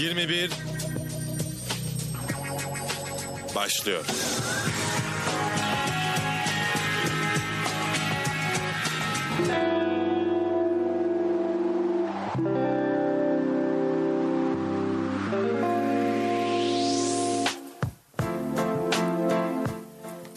Yirmi bir başlıyor.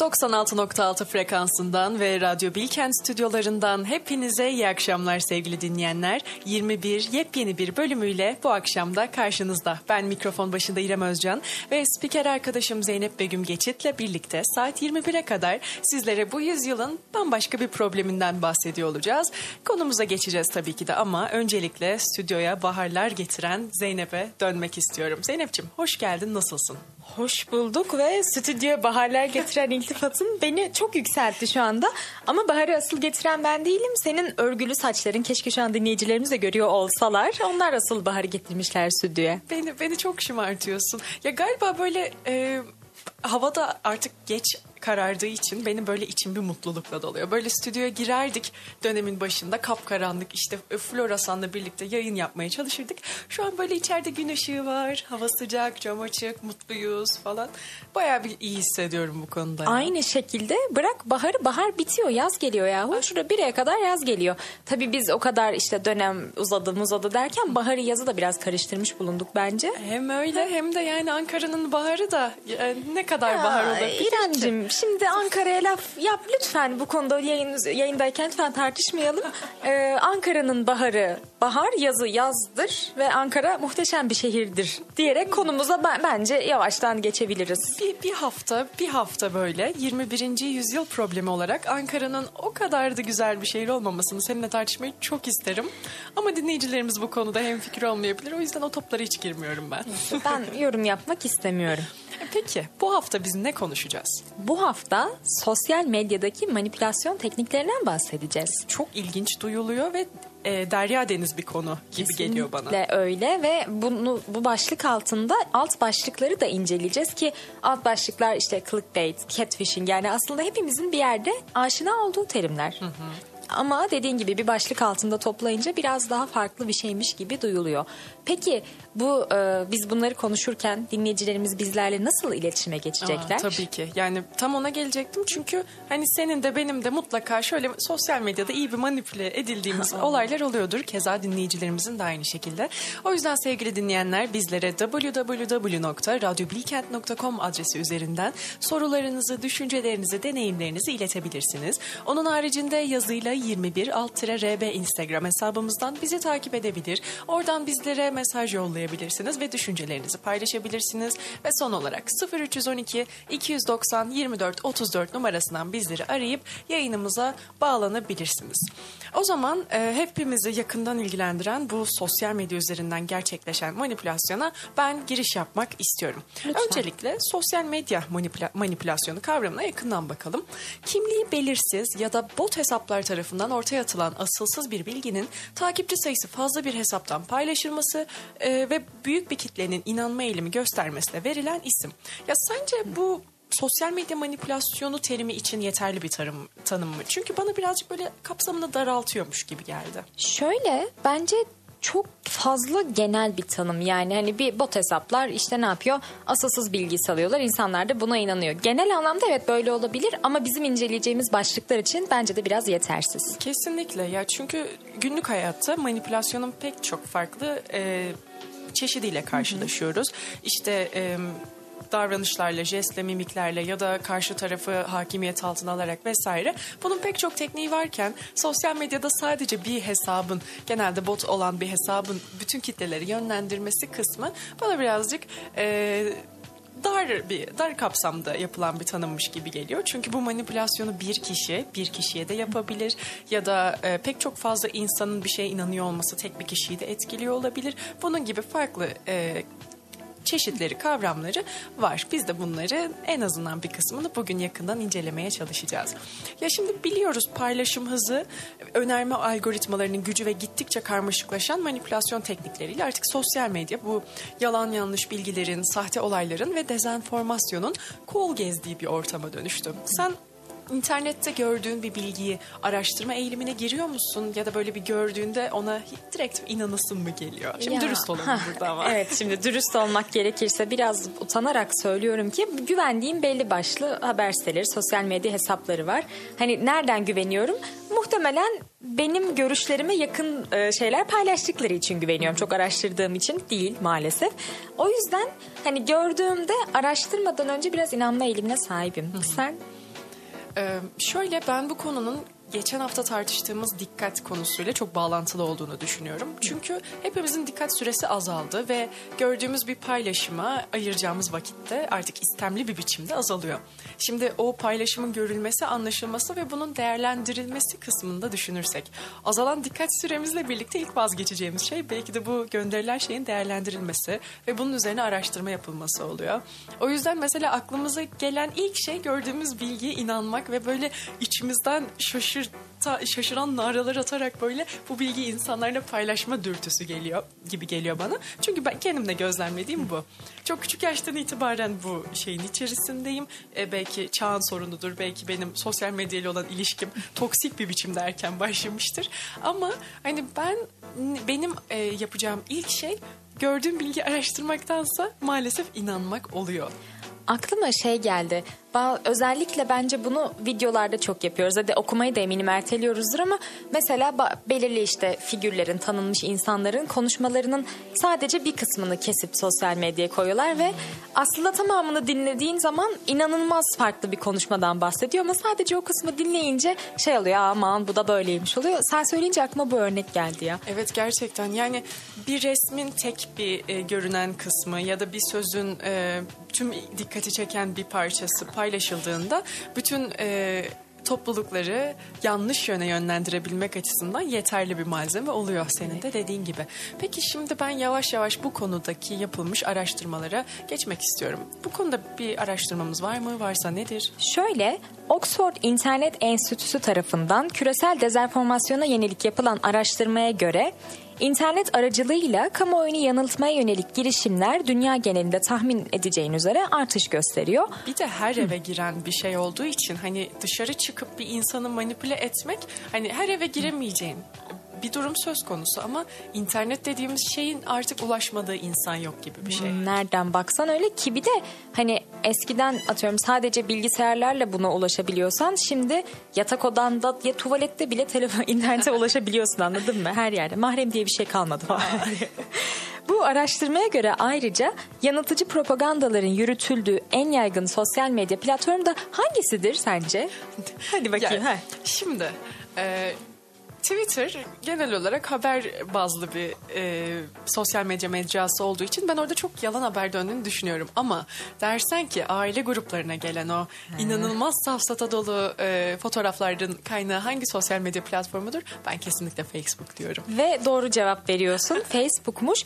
...96.6 frekansından ve Radyo Bilkent stüdyolarından hepinize iyi akşamlar sevgili dinleyenler. 21 yepyeni bir bölümüyle bu akşam da karşınızda. Ben mikrofon başında İrem Özcan ve spiker arkadaşım Zeynep Begüm Geçit'le birlikte saat 21'e kadar sizlere bu yüzyılın bambaşka bir probleminden bahsediyor olacağız. Konumuza geçeceğiz tabii ki de ama öncelikle stüdyoya baharlar getiren Zeynep'e dönmek istiyorum. Zeynep'ciğim hoş geldin, nasılsın? Hoş bulduk ve stüdyoya baharlar getiren iltifatın beni çok yükseltti şu anda. Ama baharı asıl getiren ben değilim. Senin örgülü saçların, keşke şu an dinleyicilerimiz de görüyor olsalar. Onlar asıl baharı getirmişler stüdyoya. Beni çok şımartıyorsun. Ya galiba böyle havada artık geç karardığı için benim böyle içim bir mutlulukla doluyor. Böyle stüdyoya girerdik dönemin başında, kapkaranlık, işte floresanla birlikte yayın yapmaya çalışırdık. Şu an böyle içeride gün ışığı var, hava sıcak, cam açık, mutluyuz falan. Bayağı bir iyi hissediyorum bu konuda. Ya. Aynı şekilde bırak baharı, bahar bitiyor, yaz geliyor yahu. Şurada bireye kadar yaz geliyor. Tabii biz o kadar işte dönem uzadı derken baharı yazı da biraz karıştırmış bulunduk bence. Hem öyle hem de yani Ankara'nın baharı da ne kadar bahar olabilir? İremciğim, şimdi Ankara'ya laf yap lütfen, bu konuda yayındayken lütfen tartışmayalım. Ankara'nın baharı bahar, yazı yazdır ve Ankara muhteşem bir şehirdir diyerek konumuza bence yavaştan geçebiliriz. Bir hafta böyle 21. yüzyıl problemi olarak Ankara'nın o kadar da güzel bir şehir olmamasını seninle tartışmayı çok isterim. Ama dinleyicilerimiz bu konuda hemfikir olmayabilir, o yüzden o toplara hiç girmiyorum ben. Ben yorum yapmak istemiyorum. Peki bu hafta biz ne konuşacağız? Bu hafta sosyal medyadaki manipülasyon tekniklerinden bahsedeceğiz. Çok ilginç duyuluyor ve derya deniz bir konu gibi geliyor bana. Kesinlikle öyle ve bu başlık altında alt başlıkları da inceleyeceğiz ki alt başlıklar işte clickbait, catfishing, yani aslında hepimizin bir yerde aşina olduğu terimler. Hı hı. Ama dediğin gibi bir başlık altında toplayınca biraz daha farklı bir şeymiş gibi duyuluyor. Peki biz bunları konuşurken dinleyicilerimiz bizlerle nasıl iletişime geçecekler? Tabii ki. Yani tam ona gelecektim. Çünkü hani senin de benim de mutlaka şöyle sosyal medyada iyi bir manipüle edildiğimiz olaylar oluyordur. Keza dinleyicilerimizin de aynı şekilde. O yüzden sevgili dinleyenler bizlere www.radyobilkent.com adresi üzerinden sorularınızı, düşüncelerinizi, deneyimlerinizi iletebilirsiniz. Onun haricinde yazıyla 21_RB Instagram hesabımızdan bizi takip edebilir. Oradan bizlere mesaj yollayabilirsiniz ve düşüncelerinizi paylaşabilirsiniz. Ve son olarak 0312-290-2434 numarasından bizleri arayıp yayınımıza bağlanabilirsiniz. O zaman hepimizi yakından ilgilendiren bu sosyal medya üzerinden gerçekleşen manipülasyona ben giriş yapmak istiyorum. Lütfen. Öncelikle sosyal medya manipülasyonu kavramına yakından bakalım. Kimliği belirsiz ya da bot hesaplar tarafından ortaya atılan asılsız bir bilginin takipçi sayısı fazla bir hesaptan paylaşılması ve büyük bir kitlenin inanma eğilimi göstermesine verilen isim. Ya sence bu sosyal medya manipülasyonu terimi için yeterli bir tanım mı? Çünkü bana birazcık böyle kapsamını daraltıyormuş gibi geldi. Şöyle, bence çok fazla genel bir tanım. Yani hani bir bot hesaplar işte ne yapıyor? Asılsız bilgi salıyorlar. İnsanlar da buna inanıyor. Genel anlamda evet böyle olabilir ama bizim inceleyeceğimiz başlıklar için bence de biraz yetersiz. Kesinlikle ya, çünkü günlük hayatta manipülasyonun pek çok farklı çeşidiyle karşılaşıyoruz. Hı-hı. İşte davranışlarla, jestle, mimiklerle ya da karşı tarafı hakimiyet altına alarak vesaire. Bunun pek çok tekniği varken sosyal medyada sadece bir hesabın, genelde bot olan bir hesabın bütün kitleleri yönlendirmesi kısmı bana birazcık dar kapsamda yapılan bir tanımmış gibi geliyor. Çünkü bu manipülasyonu bir kişiye de yapabilir ya da pek çok fazla insanın bir şeye inanıyor olması tek bir kişiyi de etkiliyor olabilir. Bunun gibi farklı çeşitleri, kavramları var. Biz de bunların en azından bir kısmını bugün yakından incelemeye çalışacağız. Ya şimdi biliyoruz, paylaşım hızı, önerme algoritmalarının gücü ve gittikçe karmaşıklaşan manipülasyon teknikleriyle artık sosyal medya bu yalan yanlış bilgilerin, sahte olayların ve dezenformasyonun kol gezdiği bir ortama dönüştü. Sen İnternette gördüğün bir bilgiyi araştırma eğilimine giriyor musun? Ya da böyle bir gördüğünde ona direkt inanasın mı geliyor? Şimdi ya, dürüst olalım burada ama. Evet, şimdi dürüst olmak gerekirse biraz utanarak söylüyorum ki güvendiğim belli başlı haber siteleri, sosyal medya hesapları var. Hani nereden güveniyorum? Muhtemelen benim görüşlerime yakın şeyler paylaştıkları için güveniyorum. Çok araştırdığım için değil maalesef. O yüzden hani gördüğümde araştırmadan önce biraz inanma eğilimine sahibim. Sen? Şöyle, ben bu konunun geçen hafta tartıştığımız dikkat konusuyla çok bağlantılı olduğunu düşünüyorum. Çünkü hepimizin dikkat süresi azaldı ve gördüğümüz bir paylaşıma ayıracağımız vakitte artık istemli bir biçimde azalıyor. Şimdi o paylaşımın görülmesi, anlaşılması ve bunun değerlendirilmesi kısmında düşünürsek, azalan dikkat süremizle birlikte ilk vazgeçeceğimiz şey belki de bu gönderilen şeyin değerlendirilmesi ve bunun üzerine araştırma yapılması oluyor. O yüzden mesela aklımıza gelen ilk şey gördüğümüz bilgiye inanmak ve böyle içimizden şaşıran naralar atarak böyle bu bilgiyi insanlarla paylaşma dürtüsü geliyor gibi geliyor bana. Çünkü ben kendimde gözlemlediğim bu. Çok küçük yaştan itibaren bu şeyin içerisindeyim. Belki çağın sorunudur. Belki benim sosyal medyayla olan ilişkim toksik bir biçimde erken başlamıştır. Ama hani benim yapacağım ilk şey gördüğüm bilgi araştırmaktansa maalesef inanmak oluyor. Aklıma şey geldi. Özellikle bence bunu videolarda çok yapıyoruz. Hadi okumayı da eminim erteliyoruzdur ama mesela belirli işte figürlerin, tanınmış insanların konuşmalarının sadece bir kısmını kesip sosyal medyaya koyuyorlar ve aslında tamamını dinlediğin zaman inanılmaz farklı bir konuşmadan bahsediyor ama sadece o kısmı dinleyince şey oluyor, aman bu da böyleymiş oluyor. Sen söyleyince aklıma bu örnek geldi ya. Evet, gerçekten yani bir resmin tek bir görünen kısmı ya da bir sözün tüm dikkati çeken bir parçası paylaşıldığında bütün toplulukları yanlış yöne yönlendirebilmek açısından yeterli bir malzeme oluyor senin de dediğin gibi. Peki şimdi ben yavaş yavaş bu konudaki yapılmış araştırmalara geçmek istiyorum. Bu konuda bir araştırmamız var mı? Varsa nedir? Şöyle, Oxford İnternet Enstitüsü tarafından küresel dezenformasyona yönelik yapılan araştırmaya göre İnternet aracılığıyla kamuoyunu yanıltmaya yönelik girişimler dünya genelinde tahmin edeceğin üzere artış gösteriyor. Bir de her eve giren bir şey olduğu için hani dışarı çıkıp bir insanı manipüle etmek, hani her eve giremeyeceğin bir durum söz konusu ama internet dediğimiz şeyin artık ulaşmadığı insan yok gibi bir şey. Nereden baksan öyle ki bir de hani eskiden atıyorum sadece bilgisayarlarla buna ulaşabiliyorsan şimdi yatak odanda ya tuvalette bile internete ulaşabiliyorsun, anladın mı? Her yerde mahrem diye bir şey kalmadı. Bu araştırmaya göre ayrıca yanıltıcı propagandaların yürütüldüğü en yaygın sosyal medya platformu da hangisidir sence? Hadi bakayım. Ya, şimdi Twitter genel olarak haber bazlı bir sosyal medya mecrası olduğu için ben orada çok yalan haber döndüğünü düşünüyorum. Ama dersen ki aile gruplarına gelen o inanılmaz safsata dolu fotoğrafların kaynağı hangi sosyal medya platformudur? Ben kesinlikle Facebook diyorum. Ve doğru cevap veriyorsun. Facebook'muş.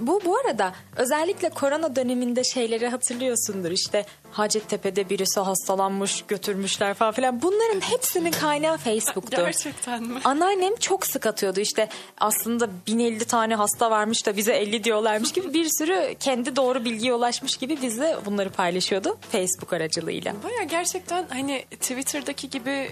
Bu arada özellikle korona döneminde şeyleri hatırlıyorsundur. İşte Hacettepe'de birisi hastalanmış, götürmüşler falan filan. Bunların hepsinin kaynağı Facebook'tu. Gerçekten mi? Anneannem çok sık atıyordu işte aslında 1050 tane hasta varmış da bize 50 diyorlarmış gibi bir sürü kendi doğru bilgiye ulaşmış gibi bize bunları paylaşıyordu Facebook aracılığıyla. Baya gerçekten hani Twitter'daki gibi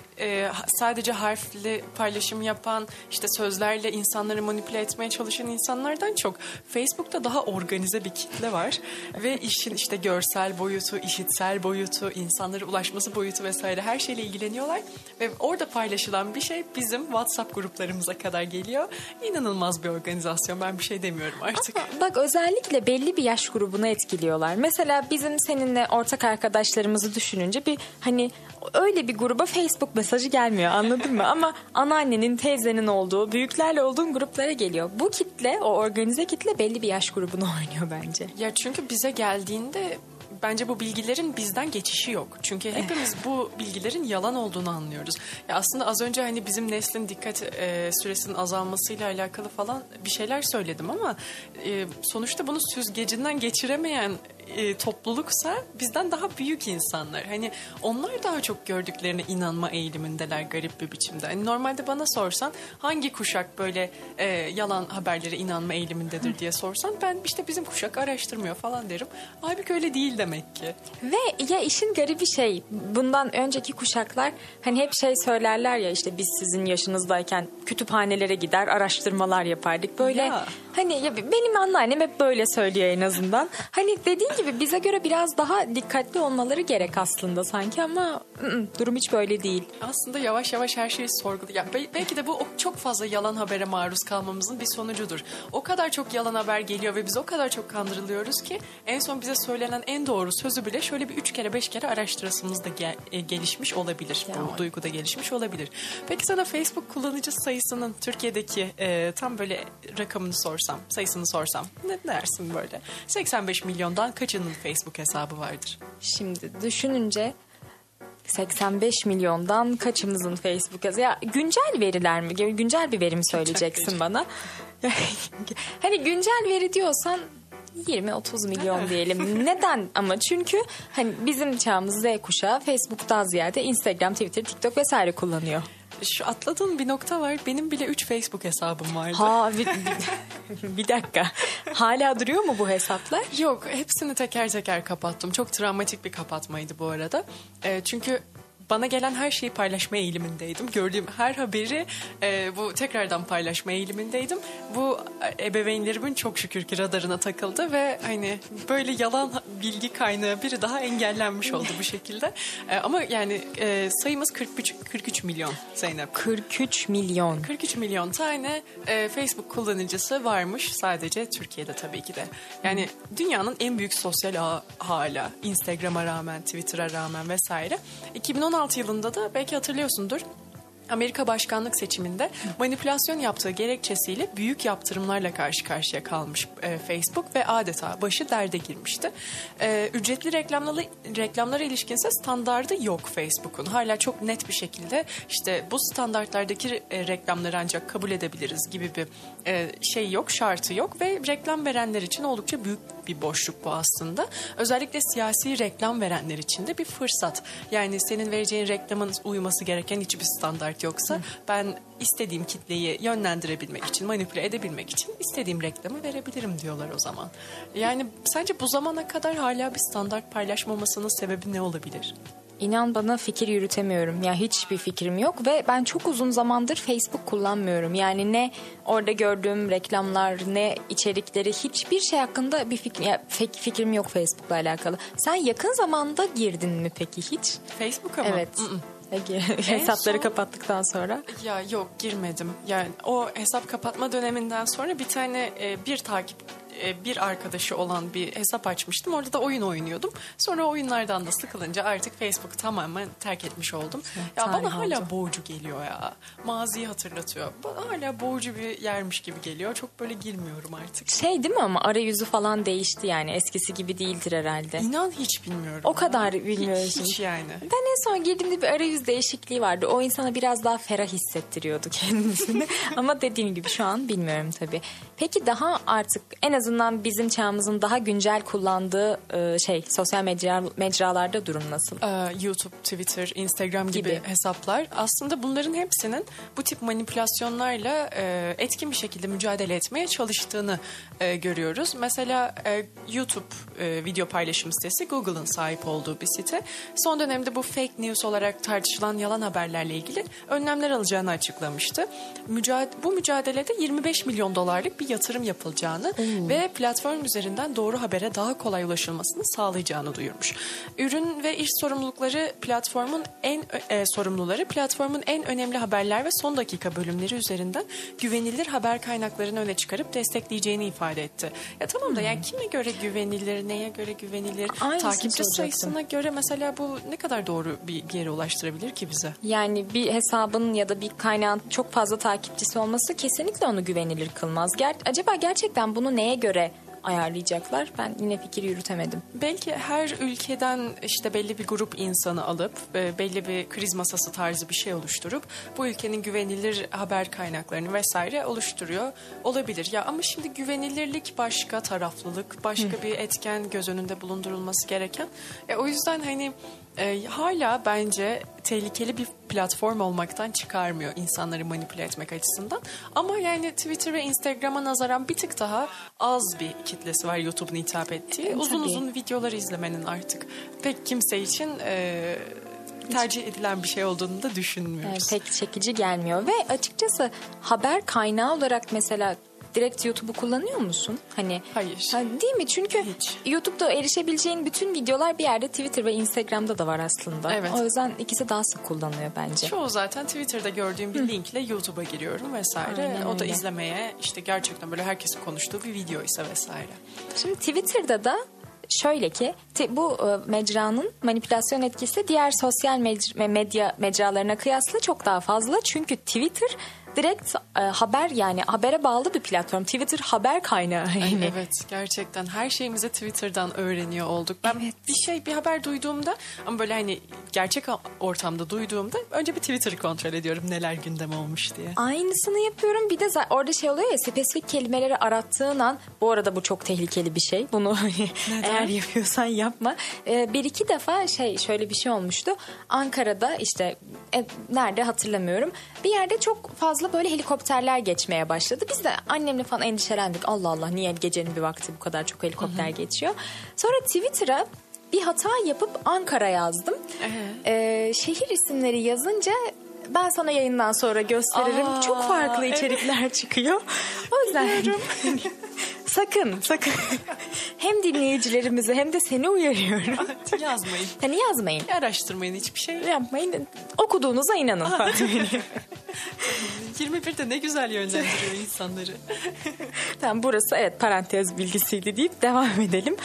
sadece harfli paylaşım yapan, işte sözlerle insanları manipüle etmeye çalışan insanlardan çok Facebook'ta daha organize bir kitle var ve işin işte görsel boyutu, işitsel boyutu, insanlara ulaşması boyutu vesaire her şeyle ilgileniyorlar ve orada paylaşılan bir şey bizim WhatsApp gruplarımıza kadar geliyor. İnanılmaz bir organizasyon. Ben bir şey demiyorum artık. Ama bak özellikle belli bir yaş grubuna etkiliyorlar. Mesela bizim seninle ortak arkadaşlarımızı düşününce bir hani öyle bir gruba Facebook mesajı gelmiyor, anladın mı? Ama anneannenin, teyzenin olduğu, büyüklerle olduğun gruplara geliyor. Bu kitle, o organize kitle belli bir yaş grubuna oynuyor bence. Ya çünkü bize geldiğinde bence bu bilgilerin bizden geçişi yok. Çünkü hepimiz bu bilgilerin yalan olduğunu anlıyoruz. Ya aslında az önce hani bizim neslin dikkat süresinin azalmasıyla alakalı falan bir şeyler söyledim ama sonuçta bunu süzgecinden geçiremeyen topluluksa bizden daha büyük insanlar. Hani onlar daha çok gördüklerine inanma eğilimindeler garip bir biçimde. Hani normalde bana sorsan hangi kuşak böyle yalan haberlere inanma eğilimindedir diye sorsan ben işte bizim kuşak araştırmıyor falan derim. Halbuki öyle değil de. demek ki. Ve ya işin garibi şey, bundan önceki kuşaklar hani hep şey söylerler ya, işte biz sizin yaşınızdayken kütüphanelere gider araştırmalar yapardık. Böyle ya. Hani ya benim anneannem hep böyle söylüyor en azından. Hani dediğin gibi bize göre biraz daha dikkatli olmaları gerek aslında sanki, ama durum hiç böyle değil. Aslında yavaş yavaş her şeyi sorguluyor. Belki de bu çok fazla yalan habere maruz kalmamızın bir sonucudur. O kadar çok yalan haber geliyor ve biz o kadar çok kandırılıyoruz ki en son bize söylenen en doğru sözü bile şöyle bir 3 kere 5 kere araştırasımız da gelişmiş olabilir. Yani. Bu duygu da gelişmiş olabilir. Peki sana Facebook kullanıcı sayısının Türkiye'deki tam böyle rakamını sorsam, sayısını sorsam ne dersin böyle? 85 milyondan kaçının Facebook hesabı vardır? Şimdi düşününce 85 milyondan kaçımızın Facebook hesabı? Ya güncel veriler mi? Güncel bir veri mi söyleyeceksin bana? Hani güncel veri diyorsan 20-30 milyon diyelim. Neden? Ama çünkü hani bizim çağımız Z kuşağı Facebook'tan ziyade Instagram, Twitter, TikTok vesaire kullanıyor. Şu atladığın bir nokta var. Benim bile 3 Facebook hesabım vardı. Ha, bir dakika. Hala duruyor mu bu hesaplar? Yok, hepsini teker teker kapattım. Çok travmatik bir kapatmaydı bu arada. Çünkü bana gelen her şeyi paylaşma eğilimindeydim. Gördüğüm her haberi bu tekrardan paylaşma eğilimindeydim. Bu ebeveynlerimin çok şükür ki radarına takıldı ve hani böyle yalan bilgi kaynağı biri daha engellenmiş oldu bu şekilde. Ama yani sayımız 43 milyon Zeynep. 43 milyon. 43 milyon tane Facebook kullanıcısı varmış sadece Türkiye'de tabii ki de. Yani dünyanın en büyük sosyal ağı hala. Instagram'a rağmen, Twitter'a rağmen vesaire. 2016 yılında da belki hatırlıyorsundur, Amerika başkanlık seçiminde manipülasyon yaptığı gerekçesiyle büyük yaptırımlarla karşı karşıya kalmış Facebook ve adeta başı derde girmişti. Ücretli reklamlara ilişkinse standardı yok Facebook'un. Hala çok net bir şekilde işte bu standartlardaki reklamları ancak kabul edebiliriz gibi bir şey yok, şartı yok ve reklam verenler için oldukça büyük bir boşluk bu aslında. Özellikle siyasi reklam verenler için de bir fırsat. Yani senin vereceğin reklamın uyması gereken hiçbir standart yoksa ben istediğim kitleyi yönlendirebilmek için, manipüle edebilmek için istediğim reklamı verebilirim diyorlar o zaman. Yani sence bu zamana kadar hala bir standart paylaşmamasının sebebi ne olabilir? İnan bana fikir yürütemiyorum. Ya hiçbir fikrim yok ve ben çok uzun zamandır Facebook kullanmıyorum. Yani ne orada gördüğüm reklamlar, ne içerikleri, hiçbir şey hakkında bir fikrim yok Facebook'la alakalı. Sen yakın zamanda girdin mi peki hiç? Facebook'a mı? Evet. Hesapları kapattıktan sonra? Ya yok, girmedim. Yani o hesap kapatma döneminden sonra bir tane bir arkadaşı olan bir hesap açmıştım. Orada da oyun oynuyordum. Sonra oyunlardan da sıkılınca artık Facebook'u tamamen terk etmiş oldum. Ya bana hala boğucu geliyor ya. Maziyi hatırlatıyor. Bana hala boğucu bir yermiş gibi geliyor. Çok böyle girmiyorum artık. Şey değil mi, ama arayüzü falan değişti yani. Eskisi gibi değildir herhalde. İnan hiç bilmiyorum. O kadar bilmiyorsun. Hiç yani. Ben en son girdiğimde bir arayüz değişikliği vardı. O insana biraz daha ferah hissettiriyordu kendisini. Ama dediğim gibi şu an bilmiyorum tabii. Peki daha artık en azından bizim çağımızın daha güncel kullandığı sosyal mecralarda durum nasıl? YouTube, Twitter, Instagram gibi hesaplar. Aslında bunların hepsinin bu tip manipülasyonlarla etkin bir şekilde mücadele etmeye çalıştığını görüyoruz. Mesela YouTube video paylaşım sitesi Google'ın sahip olduğu bir site. Son dönemde bu fake news olarak tartışılan yalan haberlerle ilgili önlemler alacağını açıklamıştı. Bu mücadelede 25 milyon dolarlık bir yatırım yapılacağını ve platform üzerinden doğru habere daha kolay ulaşılmasını sağlayacağını duyurmuş. Ürün ve iş sorumlulukları platformun en önemli haberler ve son dakika bölümleri üzerinden güvenilir haber kaynaklarını öne çıkarıp destekleyeceğini ifade etti. Ya tamam da yani kime göre güvenilir, neye göre güvenilir? Takipçi sayısına göre mesela bu ne kadar doğru bir yere ulaştırabilir ki bize? Yani bir hesabın ya da bir kaynağın çok fazla takipçisi olması kesinlikle onu güvenilir kılmaz. Acaba gerçekten bunu neye göre ayarlayacaklar? Ben yine fikir yürütemedim. Belki her ülkeden işte belli bir grup insanı alıp belli bir kriz masası tarzı bir şey oluşturup bu ülkenin güvenilir haber kaynaklarını vesaire oluşturuyor olabilir. Ya ama şimdi güvenilirlik başka, taraflılık başka bir etken göz önünde bulundurulması gereken. O yüzden hani Hala bence tehlikeli bir platform olmaktan çıkarmıyor insanları manipüle etmek açısından. Ama yani Twitter ve Instagram'a nazaran bir tık daha az bir kitlesi var YouTube'un hitap ettiği. Uzun videoları izlemenin artık pek kimse için tercih edilen bir şey olduğunu da düşünmüyoruz. Pek çekici gelmiyor ve açıkçası haber kaynağı olarak mesela direkt YouTube'u kullanıyor musun? Hani, hayır. Değil mi? Çünkü hiç. YouTube'da erişebileceğin bütün videolar bir yerde Twitter ve Instagram'da da var aslında. Evet. O yüzden ikisi daha sık kullanılıyor bence. Çoğu zaten Twitter'da gördüğüm bir linkle YouTube'a giriyorum vesaire. Aynen, o da öyle. İzlemeye işte gerçekten böyle herkesin konuştuğu bir video ise vesaire. Şimdi Twitter'da da şöyle ki bu mecranın manipülasyon etkisi diğer sosyal medya mecralarına kıyasla çok daha fazla. Çünkü Twitter direkt haber, yani habere bağlı bir platform. Twitter haber kaynağı. Yani. Evet, gerçekten her şeyimizi Twitter'dan öğreniyor olduk. Ben bir haber duyduğumda ama böyle hani gerçek ortamda duyduğumda önce bir Twitter'ı kontrol ediyorum neler gündem olmuş diye. Aynısını yapıyorum. Bir de orada şey oluyor ya, spesifik kelimeleri arattığın an, bu arada bu çok tehlikeli bir şey. Bunu eğer yapıyorsan yapma. Bir iki defa şöyle bir şey olmuştu. Ankara'da işte nerede hatırlamıyorum. Bir yerde çok fazla böyle helikopterler geçmeye başladı. Biz de annemle falan endişelendik. Allah Allah, niye gecenin bir vakti bu kadar çok helikopter geçiyor? Sonra Twitter'a bir hata yapıp Ankara yazdım. Şehir isimleri yazınca ben sana yayından sonra gösteririm. Çok farklı içerikler çıkıyor. O yüzden sakın. Hem dinleyicilerimizi hem de seni uyarıyorum. Yazmayın. Yani yazmayın. Araştırmayın, hiçbir şey yapmayın. Okuduğunuza inanın. 21'de ne güzel yönlendiriyor insanları. Tamam, burası parantez bilgisiydi deyip devam edelim.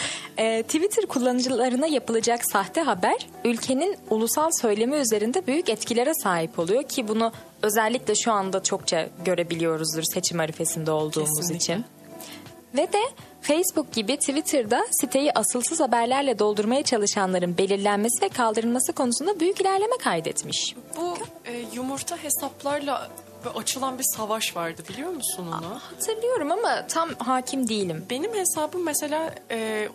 Twitter kullanıcılarına yapılacak sahte haber ülkenin ulusal söylemi üzerinde büyük etkilere sahip oluyor ki bunu özellikle şu anda çokça görebiliyoruzdur seçim arifesinde olduğumuz için. Ve de Facebook gibi Twitter'da siteyi asılsız haberlerle doldurmaya çalışanların belirlenmesi ve kaldırılması konusunda büyük ilerleme kaydetmiş. Bu yumurta hesaplarla açılan bir savaş vardı, biliyor musun onu? Hatırlıyorum ama tam hakim değilim. Benim hesabım mesela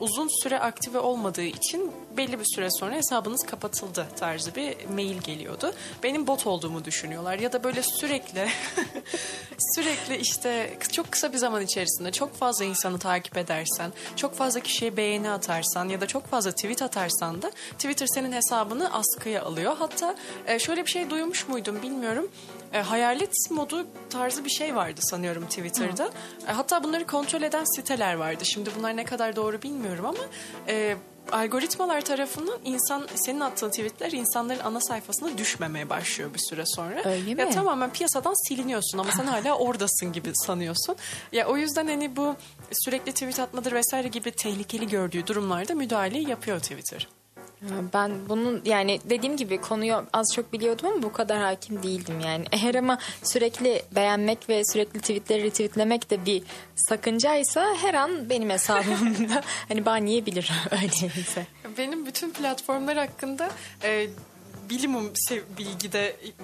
uzun süre aktive olmadığı için belli bir süre sonra hesabınız kapatıldı tarzı bir mail geliyordu. Benim bot olduğumu düşünüyorlar ya da böyle sürekli işte çok kısa bir zaman içerisinde çok fazla insanı takip edersen, çok fazla kişiye beğeni atarsan ya da çok fazla tweet atarsan da Twitter senin hesabını askıya alıyor. Hatta şöyle bir şey duymuş muydum bilmiyorum. Hayalet modu tarzı bir şey vardı sanıyorum Twitter'da. Hatta bunları kontrol eden siteler vardı. Şimdi bunlar ne kadar doğru bilmiyorum ama algoritmalar tarafından senin attığın tweetler insanların ana sayfasına düşmemeye başlıyor bir süre sonra. Öyle mi? Ya tamamen piyasadan siliniyorsun ama sen hala oradasın gibi sanıyorsun. Ya o yüzden hani bu sürekli tweet atmadır vesaire gibi tehlikeli gördüğü durumlarda müdahale yapıyor Twitter. Ben bunun, yani dediğim gibi konuyu az çok biliyordum ama bu kadar hakim değildim yani. Eğer ama sürekli beğenmek ve sürekli tweetleri retweetlemek de bir sakıncaysa her an benim hesabımda hani ben niye bilirim öyleyse. Benim bütün platformlar hakkında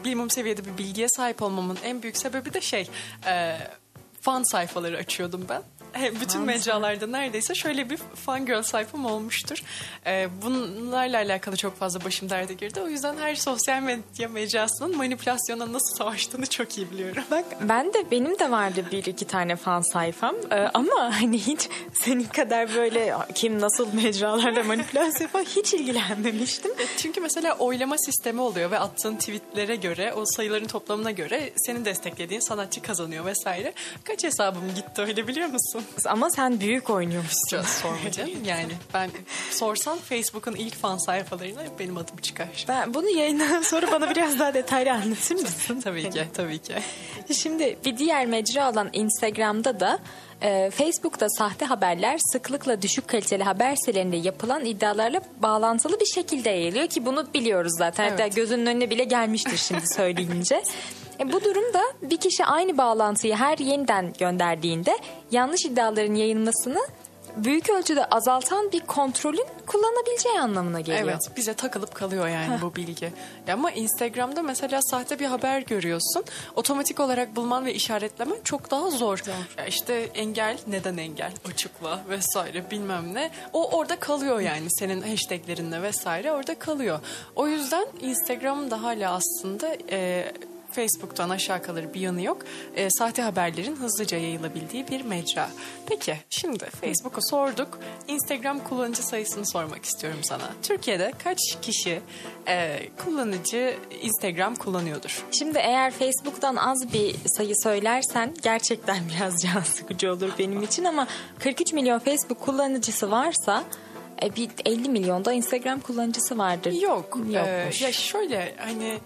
minimum seviyede bir bilgiye sahip olmamın en büyük sebebi de fan sayfaları açıyordum ben. Bütün mecralarda neredeyse şöyle bir fan girl sayfam olmuştur. Bunlarla alakalı çok fazla başım derde girdi. O yüzden her sosyal medya mecrasının manipülasyona nasıl savaştığını çok iyi biliyorum. Bak, benim de vardı bir iki tane fan sayfam. Ama hani hiç senin kadar böyle kim nasıl mecralarda manipülasyon falan hiç ilgilenmemiştim. Çünkü mesela oylama sistemi oluyor ve attığın tweetlere göre, o sayıların toplamına göre senin desteklediğin sanatçı kazanıyor vesaire. Kaç hesabım gitti öyle, biliyor musun? Ama sen büyük oynuyormuşsun. Sormayacağım. Yani ben sorsam Facebook'un ilk fan sayfalarına benim adım çıkar. Ben bunu yayından sonra bana biraz daha detaylı anlatır mısın? Tabii ki. Şimdi bir diğer mecra olan Instagram'da da Facebook'ta sahte haberler sıklıkla düşük kaliteli haber sitelerinde yapılan iddialarla bağlantılı bir şekilde yayılıyor ki bunu biliyoruz zaten. Evet. Hatta gözünün önüne bile gelmiştir şimdi söyleyince. Bu durumda bir kişi aynı bağlantıyı her yeniden gönderdiğinde yanlış iddiaların yayılmasını büyük ölçüde azaltan bir kontrolün kullanabileceği anlamına geliyor. Evet, bize takılıp kalıyor yani bu bilgi. Ama Instagram'da mesela sahte bir haber görüyorsun. Otomatik olarak bulman ve işaretlemen çok daha zor. İşte engel, neden engel? Açıkla vesaire bilmem ne. O orada kalıyor yani senin hashtaglerinle vesaire orada kalıyor. O yüzden Instagram da hala aslında... Facebook'tan aşağı kalır bir yanı yok. Sahte haberlerin hızlıca yayılabildiği bir mecra. Peki şimdi Facebook'a sorduk. Instagram kullanıcı sayısını sormak istiyorum sana. Türkiye'de kaç kişi kullanıcı Instagram kullanıyordur? Şimdi eğer Facebook'tan az bir sayı söylersen gerçekten biraz can sıkıcı olur benim için ama 43 milyon Facebook kullanıcısı varsa... 50 milyonda Instagram kullanıcısı vardır. Yok. Ya şöyle hani...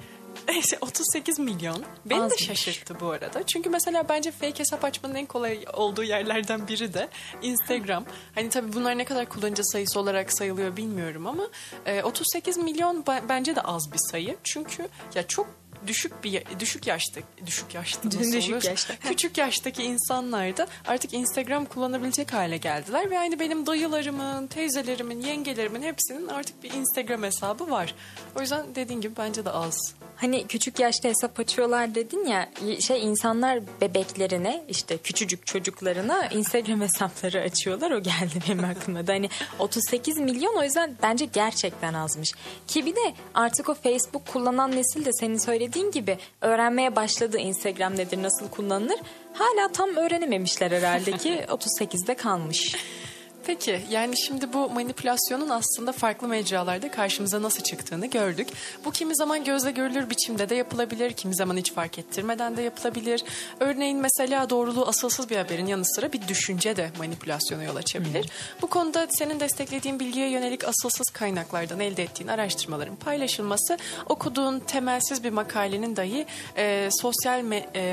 38 milyon. Beni de şaşırttı bu arada. Çünkü mesela bence fake hesap açmanın en kolay olduğu yerlerden biri de Instagram. Hani tabii bunlar ne kadar kullanıcı sayısı olarak sayılıyor bilmiyorum ama 38 milyon bence de az bir sayı. Çünkü ya çok küçük yaştaki insanlar da artık Instagram kullanabilecek hale geldiler ve yani benim dayılarımın, teyzelerimin, yengelerimin hepsinin artık bir Instagram hesabı var. O yüzden dediğin gibi bence de az. Hani küçük yaşta hesap açıyorlar dedin ya, insanlar bebeklerine, işte küçücük çocuklarına Instagram hesapları açıyorlar, o geldi benim aklıma da. Hani 38 milyon o yüzden bence gerçekten azmış. Ki bir de artık o Facebook kullanan nesil de senin söylediğin gibi öğrenmeye başladı Instagram nedir, nasıl kullanılır. Hala tam öğrenememişler herhalde ki 38'de kalmış. Peki yani şimdi bu manipülasyonun aslında farklı mecralarda karşımıza nasıl çıktığını gördük. Bu kimi zaman gözle görülür biçimde de yapılabilir, kimi zaman hiç fark ettirmeden de yapılabilir. Örneğin mesela doğruluğu asılsız bir haberin yanı sıra bir düşünce de manipülasyona yol açabilir. Bu konuda senin desteklediğin bilgiye yönelik asılsız kaynaklardan elde ettiğin araştırmaların paylaşılması, okuduğun temelsiz bir makalenin dahi sosyal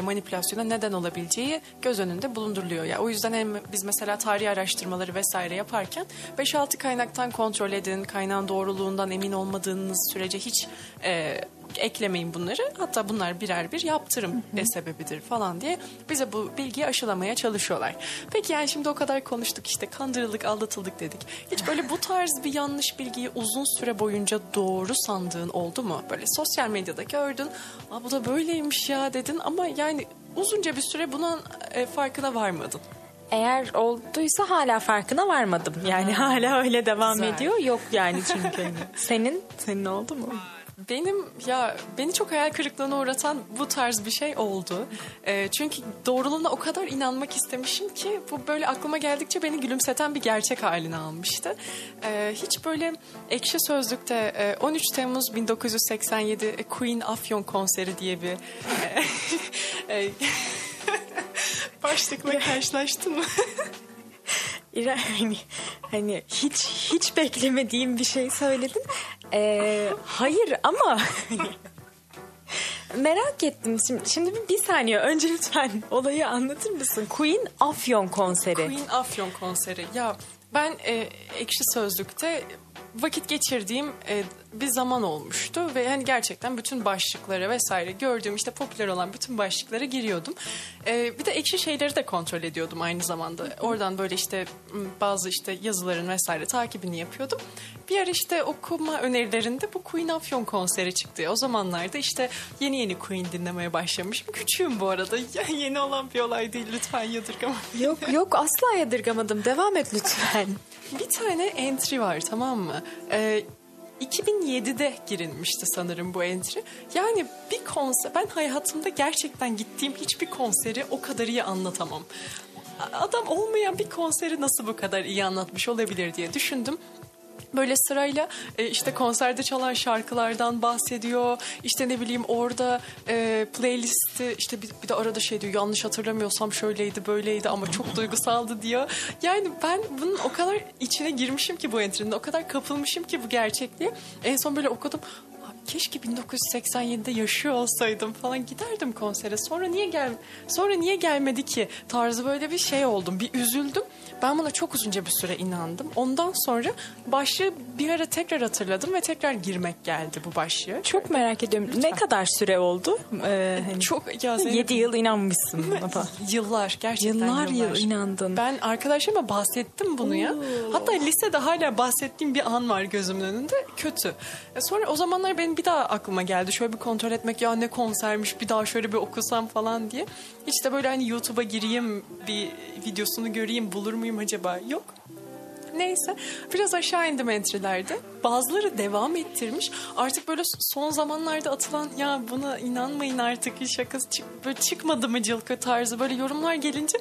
manipülasyona neden olabileceği göz önünde bulunduruluyor. Yani o yüzden hem biz mesela tarih araştırmaları vesaire yaparken 5-6 kaynaktan kontrol edin, kaynağın doğruluğundan emin olmadığınız sürece hiç eklemeyin bunları. Hatta bunlar birer bir yaptırım sebebidir falan diye bize bu bilgiyi aşılamaya çalışıyorlar. Peki yani şimdi o kadar konuştuk, işte kandırıldık, aldatıldık dedik. Hiç böyle bu tarz bir yanlış bilgiyi uzun süre boyunca doğru sandığın oldu mu? Böyle sosyal medyada gördün, "Aa, bu da böyleymiş ya" dedin ama yani uzunca bir süre bunun farkına varmadın. Eğer olduysa hala farkına varmadım. Yani hala öyle devam ediyor. Yok yani çünkü. Senin oldu mu? Beni çok hayal kırıklığına uğratan bu tarz bir şey oldu. Çünkü doğruluğuna o kadar inanmak istemişim ki bu böyle aklıma geldikçe beni gülümseten bir gerçek haline almıştı. Hiç böyle Ekşi Sözlük'te 13 Temmuz 1987 Queen Afyon konseri diye bir... başlıkla karşılaştın mı? İrem hani hiç beklemediğim bir şey söyledin. Hayır ama merak ettim. Şimdi bir saniye önce lütfen olayı anlatır mısın? Queen Afyon konseri. Queen Afyon konseri. Ya ben Ekşi Sözlük'te vakit geçirdiğim bir zaman olmuştu ve hani gerçekten bütün başlıklara vesaire gördüğüm işte popüler olan bütün başlıklara giriyordum. Bir de ekşi şeyleri de kontrol ediyordum aynı zamanda. Oradan böyle işte bazı işte yazıların vesaire takibini yapıyordum. Bir ara işte okuma önerilerinde bu Queen Afyon konseri çıktı. O zamanlarda işte yeni Queen dinlemeye başlamışım. Küçüğüm bu arada. Yeni olan bir olay değil, lütfen yadırgamayın. Yok asla yadırgamadım. Devam et lütfen. Bir tane entry var, tamam mı? 2007'de girilmişti sanırım bu entry. Yani bir konser, ben hayatımda gerçekten gittiğim hiçbir konseri o kadar iyi anlatamam. Adam olmayan bir konseri nasıl bu kadar iyi anlatmış olabilir diye düşündüm. Böyle sırayla işte konserde çalan şarkılardan bahsediyor. İşte ne bileyim orada playlisti işte bir de arada şey diyor, yanlış hatırlamıyorsam şöyleydi böyleydi ama çok duygusaldı diyor. Yani ben bunun o kadar içine girmişim ki bu entry'nin, o kadar kapılmışım ki bu gerçekliğe. En son böyle okudum. keşke 1987'de yaşıyor olsaydım falan, giderdim konsere. Sonra niye gelmedi ki tarzı böyle bir şey oldum. Bir üzüldüm. Ben buna çok uzunca bir süre inandım. Ondan sonra başlığı bir ara tekrar hatırladım ve tekrar girmek geldi bu başlığı. Çok merak ediyorum. Lütfen. Ne kadar süre oldu? Çok ya, 7 yıl inanmışsın buna. Yıllar, gerçekten yıllar inandın. Ben arkadaşlarıma bahsettim bunu ya. Hatta lisede hala bahsettiğim bir an var gözümün önünde. Kötü. Sonra o zamanlar benim bir daha aklıma geldi. Şöyle bir kontrol etmek, ya ne konsermiş, bir daha şöyle bir okusam falan diye. Hiç de böyle hani YouTube'a gireyim, bir videosunu göreyim, bulur muyum acaba? Yok. Neyse, biraz aşağı indim entrilerde. Bazıları devam ettirmiş. Artık böyle son zamanlarda atılan, ya buna inanmayın artık, şakası böyle çıkmadı mı cılkı tarzı böyle yorumlar gelince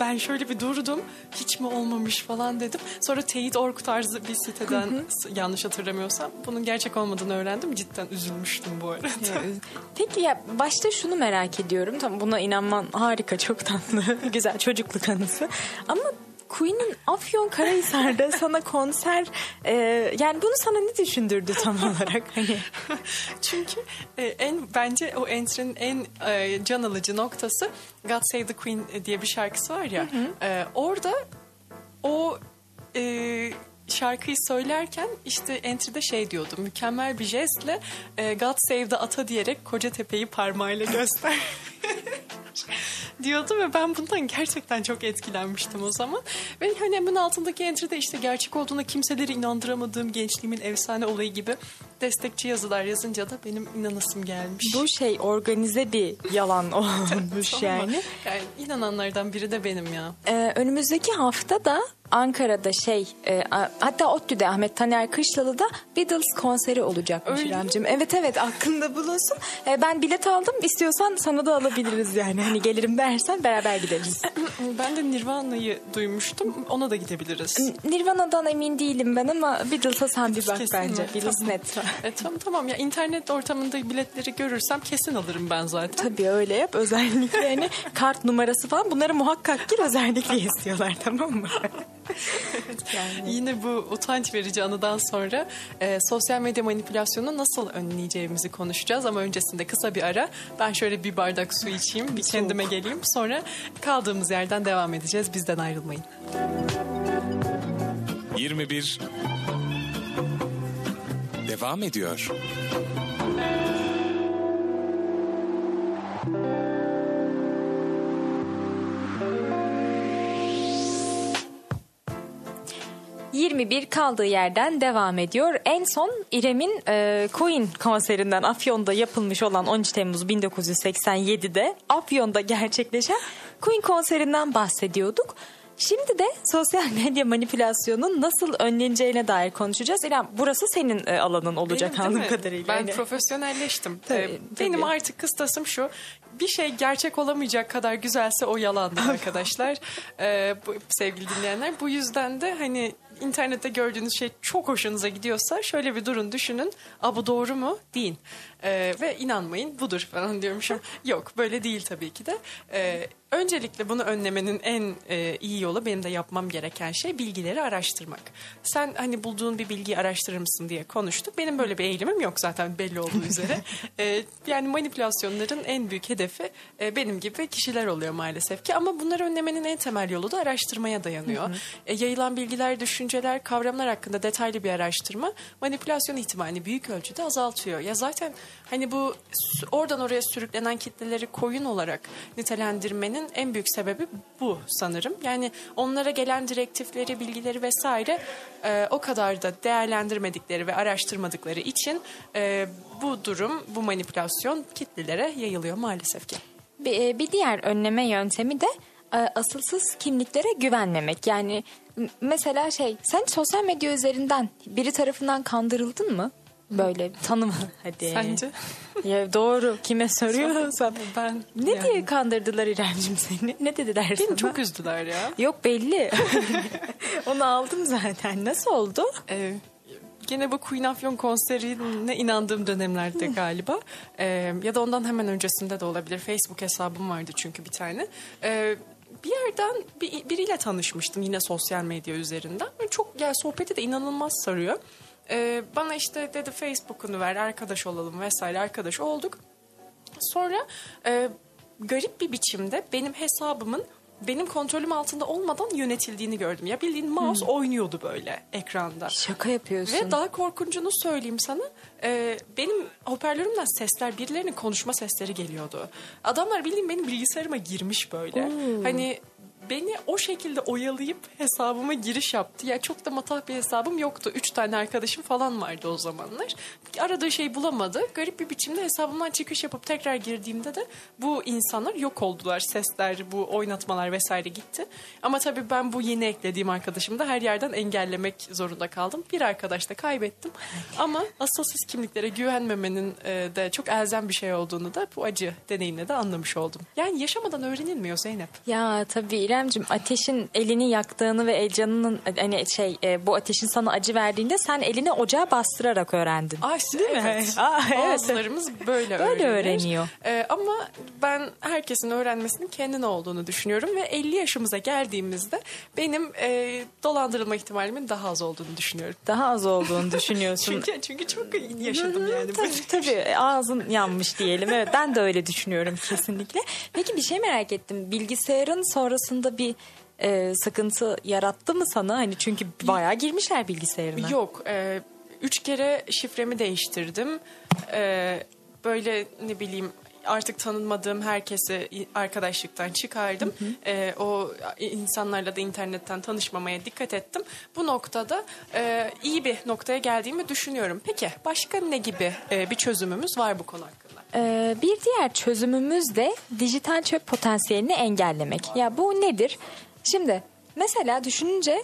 ben şöyle bir durdum. Hiç mi olmamış falan dedim. Sonra Teyit Orku tarzı bir siteden yanlış hatırlamıyorsam bunun gerçek olmadığını öğrendim. Cidden üzülmüştüm bu arada. Peki ya başta şunu merak ediyorum. Tam buna inanman harika, çok tatlı. Güzel çocukluk anısı. Ama Queen'in Afyon Karahisar'da sana konser, yani bunu sana ne düşündürdü tam olarak? Çünkü bence o entrinin en can alıcı noktası God Save the Queen diye bir şarkısı var ya. Hı hı. Orada o şarkıyı söylerken işte entry'de şey diyordu, mükemmel bir jestle God Save the Ata diyerek Kocatepe'yi parmağıyla göster. diyordu ve ben bundan gerçekten çok etkilenmiştim o zaman. Ve hani hemen altındaki entry'de işte gerçek olduğuna kimseleri inandıramadığım gençliğimin efsane olayı gibi destekçi yazılar yazınca da benim inanasım gelmiş. Bu şey organize bir yalan olmuş yani. Yani inananlardan biri de benim ya. Önümüzdeki hafta da Ankara'da hatta Otdü'de Ahmet Taner Kışlalı'da Beatles konseri olacakmış İremciğim. Evet, aklında bulunsun. Ben bilet aldım. İstiyorsan sana da alabiliriz yani. Hani gelirim dersen beraber gideriz. Ben de Nirvana'yı duymuştum. Ona da gidebiliriz. Nirvana'dan emin değilim ben ama Beatles'a sen bir bak bence. Beatles net. Tamam ya, internet ortamında biletleri görürsem kesin alırım ben zaten. Tabii öyle yap. Özellikle hani kart numarası falan bunları muhakkak gir, özellikle istiyorlar, tamam mı? Yani. Yine bu utanç verici anıdan sonra sosyal medya manipülasyonunu nasıl önleyeceğimizi konuşacağız ama öncesinde kısa bir ara. Ben şöyle bir bardak su içeyim, bir kendime geleyim, sonra kaldığımız yerden devam edeceğiz, bizden ayrılmayın. 21 devam ediyor. Yirmi bir kaldığı yerden devam ediyor. En son İrem'in Queen konserinden, Afyon'da yapılmış olan 13 Temmuz 1987'de Afyon'da gerçekleşen Queen konserinden bahsediyorduk. Şimdi de sosyal medya manipülasyonunun nasıl önleneceğine dair konuşacağız. İrem, burası senin alanın olacak anladığım kadarıyla. Ben profesyonelleştim. Tabii. Benim artık kıstasım şu. Bir şey gerçek olamayacak kadar güzelse o yalandır arkadaşlar. Sevgili dinleyenler, bu yüzden de hani internette gördüğünüz şey çok hoşunuza gidiyorsa şöyle bir durun, düşünün. Bu doğru mu? Deyin. Ve inanmayın, budur falan diyormuşum. Yok, böyle değil tabii ki de. Öncelikle bunu önlemenin en iyi yolu, benim de yapmam gereken şey, bilgileri araştırmak. Sen hani bulduğun bir bilgiyi araştırır mısın diye konuştuk. Benim böyle bir eğilimim yok zaten, belli olduğu üzere. Yani manipülasyonların en büyük hedefi benim gibi kişiler oluyor maalesef ki. Ama bunları önlemenin en temel yolu da araştırmaya dayanıyor. Yayılan bilgiler, düşünceler, kavramlar hakkında detaylı bir araştırma manipülasyon ihtimalini büyük ölçüde azaltıyor. Ya zaten hani bu oradan oraya sürüklenen kitleleri koyun olarak nitelendirmenin en büyük sebebi bu sanırım. Yani onlara gelen direktifleri, bilgileri vesaire o kadar da değerlendirmedikleri ve araştırmadıkları için bu durum, bu manipülasyon kitlelere yayılıyor maalesef ki. Bir diğer önleme yöntemi de asılsız kimliklere güvenmemek. Yani mesela sen sosyal medya üzerinden biri tarafından kandırıldın mı? Böyle tanıma hadi. Sence? Ya doğru, kime soruyorsan. Ben ne yani diye kandırdılar İremciğim seni? Ne dediler sana? Beni çok üzdüler ya. Yok, belli. Onu aldım zaten. Nasıl oldu? Gene bu Queen Afyon konserine inandığım dönemlerde galiba. Ya da ondan hemen öncesinde de olabilir. Facebook hesabım vardı çünkü bir tane. Bir yerden biriyle tanışmıştım yine sosyal medya üzerinden. Çok, yani sohbeti de inanılmaz sarıyor. Bana işte dedi Facebook'unu ver, arkadaş olalım vesaire, arkadaş olduk. Sonra garip bir biçimde benim hesabımın benim kontrolüm altında olmadan yönetildiğini gördüm. Ya bildiğin mouse oynuyordu böyle ekranda. Şaka yapıyorsun. Ve daha korkuncunu söyleyeyim sana. Benim hoparlörümden sesler, birilerinin konuşma sesleri geliyordu. Adamlar bildiğin benim bilgisayarıma girmiş böyle. Oo. Hani beni o şekilde oyalayıp hesabıma giriş yaptı. Yani çok da matah bir hesabım yoktu. 3 tane arkadaşım falan vardı o zamanlar. Aradığı şey bulamadı. Garip bir biçimde hesabımdan çıkış yapıp tekrar girdiğimde de bu insanlar yok oldular. Sesler, bu oynatmalar vesaire gitti. Ama tabii ben bu yeni eklediğim arkadaşımı da her yerden engellemek zorunda kaldım. Bir arkadaş da kaybettim. Ama asılsız kimliklere güvenmemenin de çok elzem bir şey olduğunu da bu acı deneyimle de anlamış oldum. Yani yaşamadan öğrenilmiyor Zeynep. Ya tabii. İremciğim, ateşin elini yaktığını ve canının hani bu ateşin sana acı verdiğinde sen elini ocağa bastırarak öğrendin. Ay, değil mi? Bazılarımız böyle öğreniyor. Ama ben herkesin öğrenmesinin kendine olduğunu düşünüyorum ve 50 yaşımıza geldiğimizde benim dolandırılma ihtimalimin daha az olduğunu düşünüyorum. Daha az olduğunu düşünüyorsun. çünkü çok yaşadım yani. Tabii ağzın yanmış diyelim. Evet, ben de öyle düşünüyorum kesinlikle. Peki bir şey merak ettim. Bilgisayarın sonrasında bir sıkıntı yarattı mı sana? Hani çünkü bayağı girmişler bilgisayarına. Yok. 3 kere şifremi değiştirdim. Böyle ne bileyim, artık tanınmadığım herkesi arkadaşlıktan çıkardım. Hı hı. O insanlarla da internetten tanışmamaya dikkat ettim. Bu noktada iyi bir noktaya geldiğimi düşünüyorum. Peki başka ne gibi bir çözümümüz var bu konu hakkında? Bir diğer çözümümüz de dijital çöp potansiyelini engellemek. Ya bu nedir? Şimdi mesela düşününce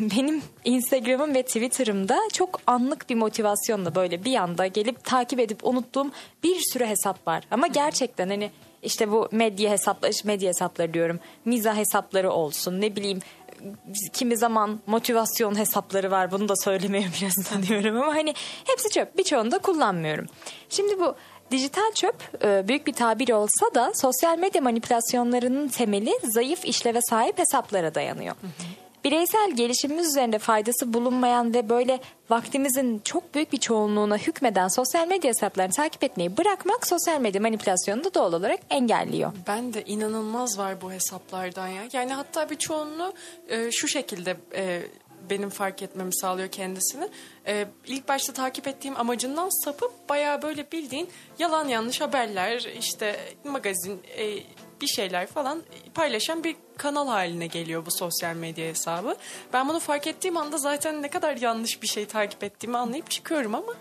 benim Instagram'ım ve Twitter'ımda çok anlık bir motivasyonla böyle bir anda gelip takip edip unuttuğum bir sürü hesap var. Ama gerçekten hani işte bu medya hesapları diyorum. Mizah hesapları olsun, ne bileyim, kimi zaman motivasyon hesapları var. Bunu da söylemeye biraz sanıyorum ama hani hepsi çöp. Birçoğunu da kullanmıyorum. Şimdi bu dijital çöp büyük bir tabir olsa da sosyal medya manipülasyonlarının temeli zayıf işleve sahip hesaplara dayanıyor. Hı hı. Bireysel gelişimimiz üzerinde faydası bulunmayan ve böyle vaktimizin çok büyük bir çoğunluğuna hükmeden sosyal medya hesaplarını takip etmeyi bırakmak sosyal medya manipülasyonunu da doğal olarak engelliyor. Ben de inanılmaz var bu hesaplardan ya. Yani hatta bir çoğunluğu şu şekilde benim fark etmemi sağlıyor kendisini. İlk başta takip ettiğim amacından sapıp bayağı böyle bildiğin yalan yanlış haberler, işte magazin bir şeyler falan paylaşan bir kanal haline geliyor bu sosyal medya hesabı. Ben bunu fark ettiğim anda zaten ne kadar yanlış bir şey takip ettiğimi anlayıp çıkıyorum ama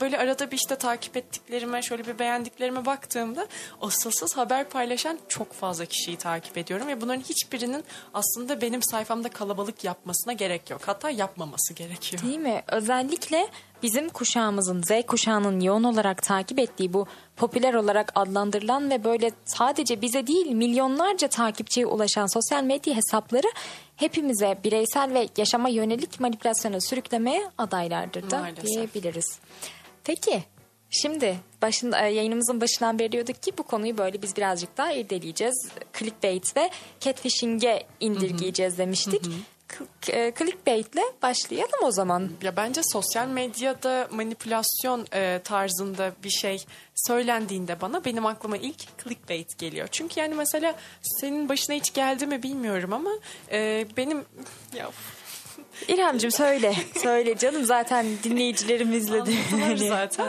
böyle arada bir işte takip ettiklerime, şöyle bir beğendiklerime baktığımda asılsız haber paylaşan çok fazla kişiyi takip ediyorum ve bunların hiçbirinin aslında benim sayfamda kalabalık yapmasına gerek yok. Hatta yapmaması gerekiyor. Değil mi? Özellikle bizim kuşağımızın, Z kuşağının yoğun olarak takip ettiği bu popüler olarak adlandırılan ve böyle sadece bize değil milyonlarca takipçiye ulaşan sosyal medya hesapları hepimize bireysel ve yaşama yönelik manipülasyona sürüklemeye adaylardır da diyebiliriz. Peki şimdi yayınımızın başından beri diyorduk ki bu konuyu böyle biz birazcık daha irdeleyeceğiz. Clickbait ve catfishing'e indirgeyeceğiz demiştik. Hı hı. Clickbait'le başlayalım o zaman. Ya bence sosyal medyada manipülasyon tarzında bir şey söylendiğinde benim aklıma ilk clickbait geliyor. Çünkü yani mesela senin başına hiç geldi mi bilmiyorum ama benim ya İremciğim söyle canım, zaten dinleyicilerimizle de zaten.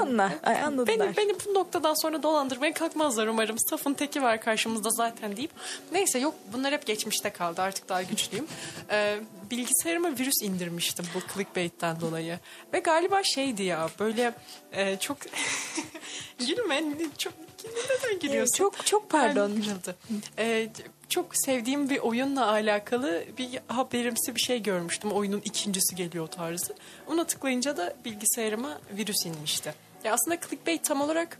Anladılar. Beni bu noktadan sonra dolandırmaya kalkmazlar umarım. Safın teki var karşımızda zaten deyip. Neyse, yok, bunlar hep geçmişte kaldı, artık daha güçlüyüm. Bilgisayarıma virüs indirmiştim bu clickbait'ten dolayı. Ve galiba böyle çok gülme, neden gülüyorsun? Çok pardon. Çok sevdiğim bir oyunla alakalı bir haberimsi bir şey görmüştüm. Oyunun ikincisi geliyor tarzı. Ona tıklayınca da bilgisayarıma virüs inmişti. Ya aslında clickbait tam olarak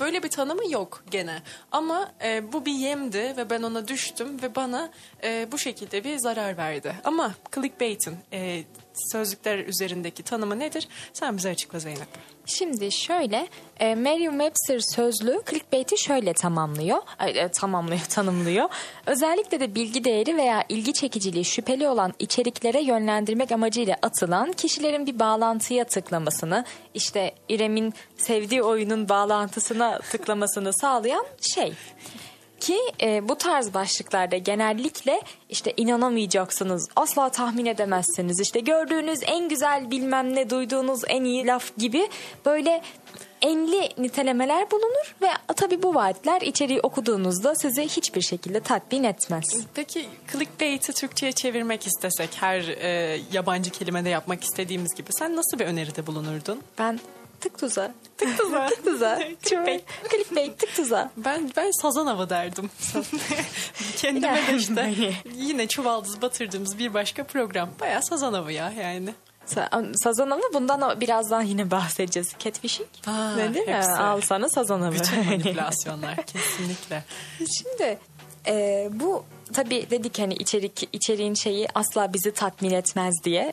böyle bir tanımı yok gene. Ama bu bir yemdi ve ben ona düştüm ve bana bu şekilde bir zarar verdi. Ama clickbait'in sözlükler üzerindeki tanımı nedir? Sen bize açıkla Zeynep. Şimdi şöyle, Merriam Webster sözlüğü clickbait'i şöyle tanımlıyor. Özellikle de bilgi değeri veya ilgi çekiciliği şüpheli olan içeriklere yönlendirmek amacıyla atılan, kişilerin bir bağlantıya tıklamasını, işte İrem'in sevdiği oyunun bağlantısına tıklamasını sağlayan şey. Ki bu tarz başlıklarda genellikle işte inanamayacaksınız, asla tahmin edemezsiniz, işte gördüğünüz en güzel bilmem ne, duyduğunuz en iyi laf gibi böyle enli nitelemeler bulunur ve tabii bu vaatler içeriği okuduğunuzda sizi hiçbir şekilde tatmin etmez. Peki clickbait'i Türkçe'ye çevirmek istesek, her yabancı kelimede yapmak istediğimiz gibi, sen nasıl bir öneride bulunurdun? Ben... Tık tuza. Clickbait, tık tuza. Ben sazan hava derdim. Kendime de işte yine çuvaldız batırdığımız bir başka program. Bayağı sazan hava ya yani. Sazan hava, bundan birazdan yine bahsedeceğiz. Catfishing. Ne değil mi? Al sana sazan hava. Bütün manipülasyonlar kesinlikle. Şimdi bu... Tabii dedik hani içeriğin şeyi asla bizi tatmin etmez diye.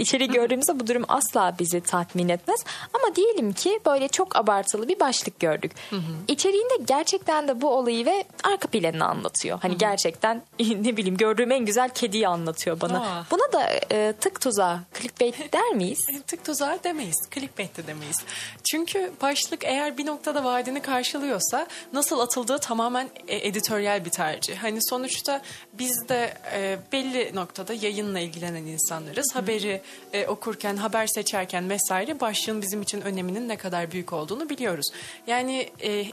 İçeriği gördüğümüzde bu durum asla bizi tatmin etmez. Ama diyelim ki böyle çok abartılı bir başlık gördük. Hı hı. İçeriğinde gerçekten de bu olayı ve arka planını anlatıyor. Hani hı hı. Gerçekten ne bileyim, gördüğüm en güzel kediyi anlatıyor bana. Aa. Buna da tık tuzağı, clickbait der miyiz? Tık tuzağı demeyiz, clickbait de demeyiz. Çünkü başlık eğer bir noktada vaadini karşılıyorsa nasıl atıldığı tamamen editoryal bir tercih. Hani sonuçta biz de belli noktada yayınla ilgilenen insanlarız. Hı. Haberi okurken, haber seçerken vesaire başlığın bizim için öneminin ne kadar büyük olduğunu biliyoruz. Yani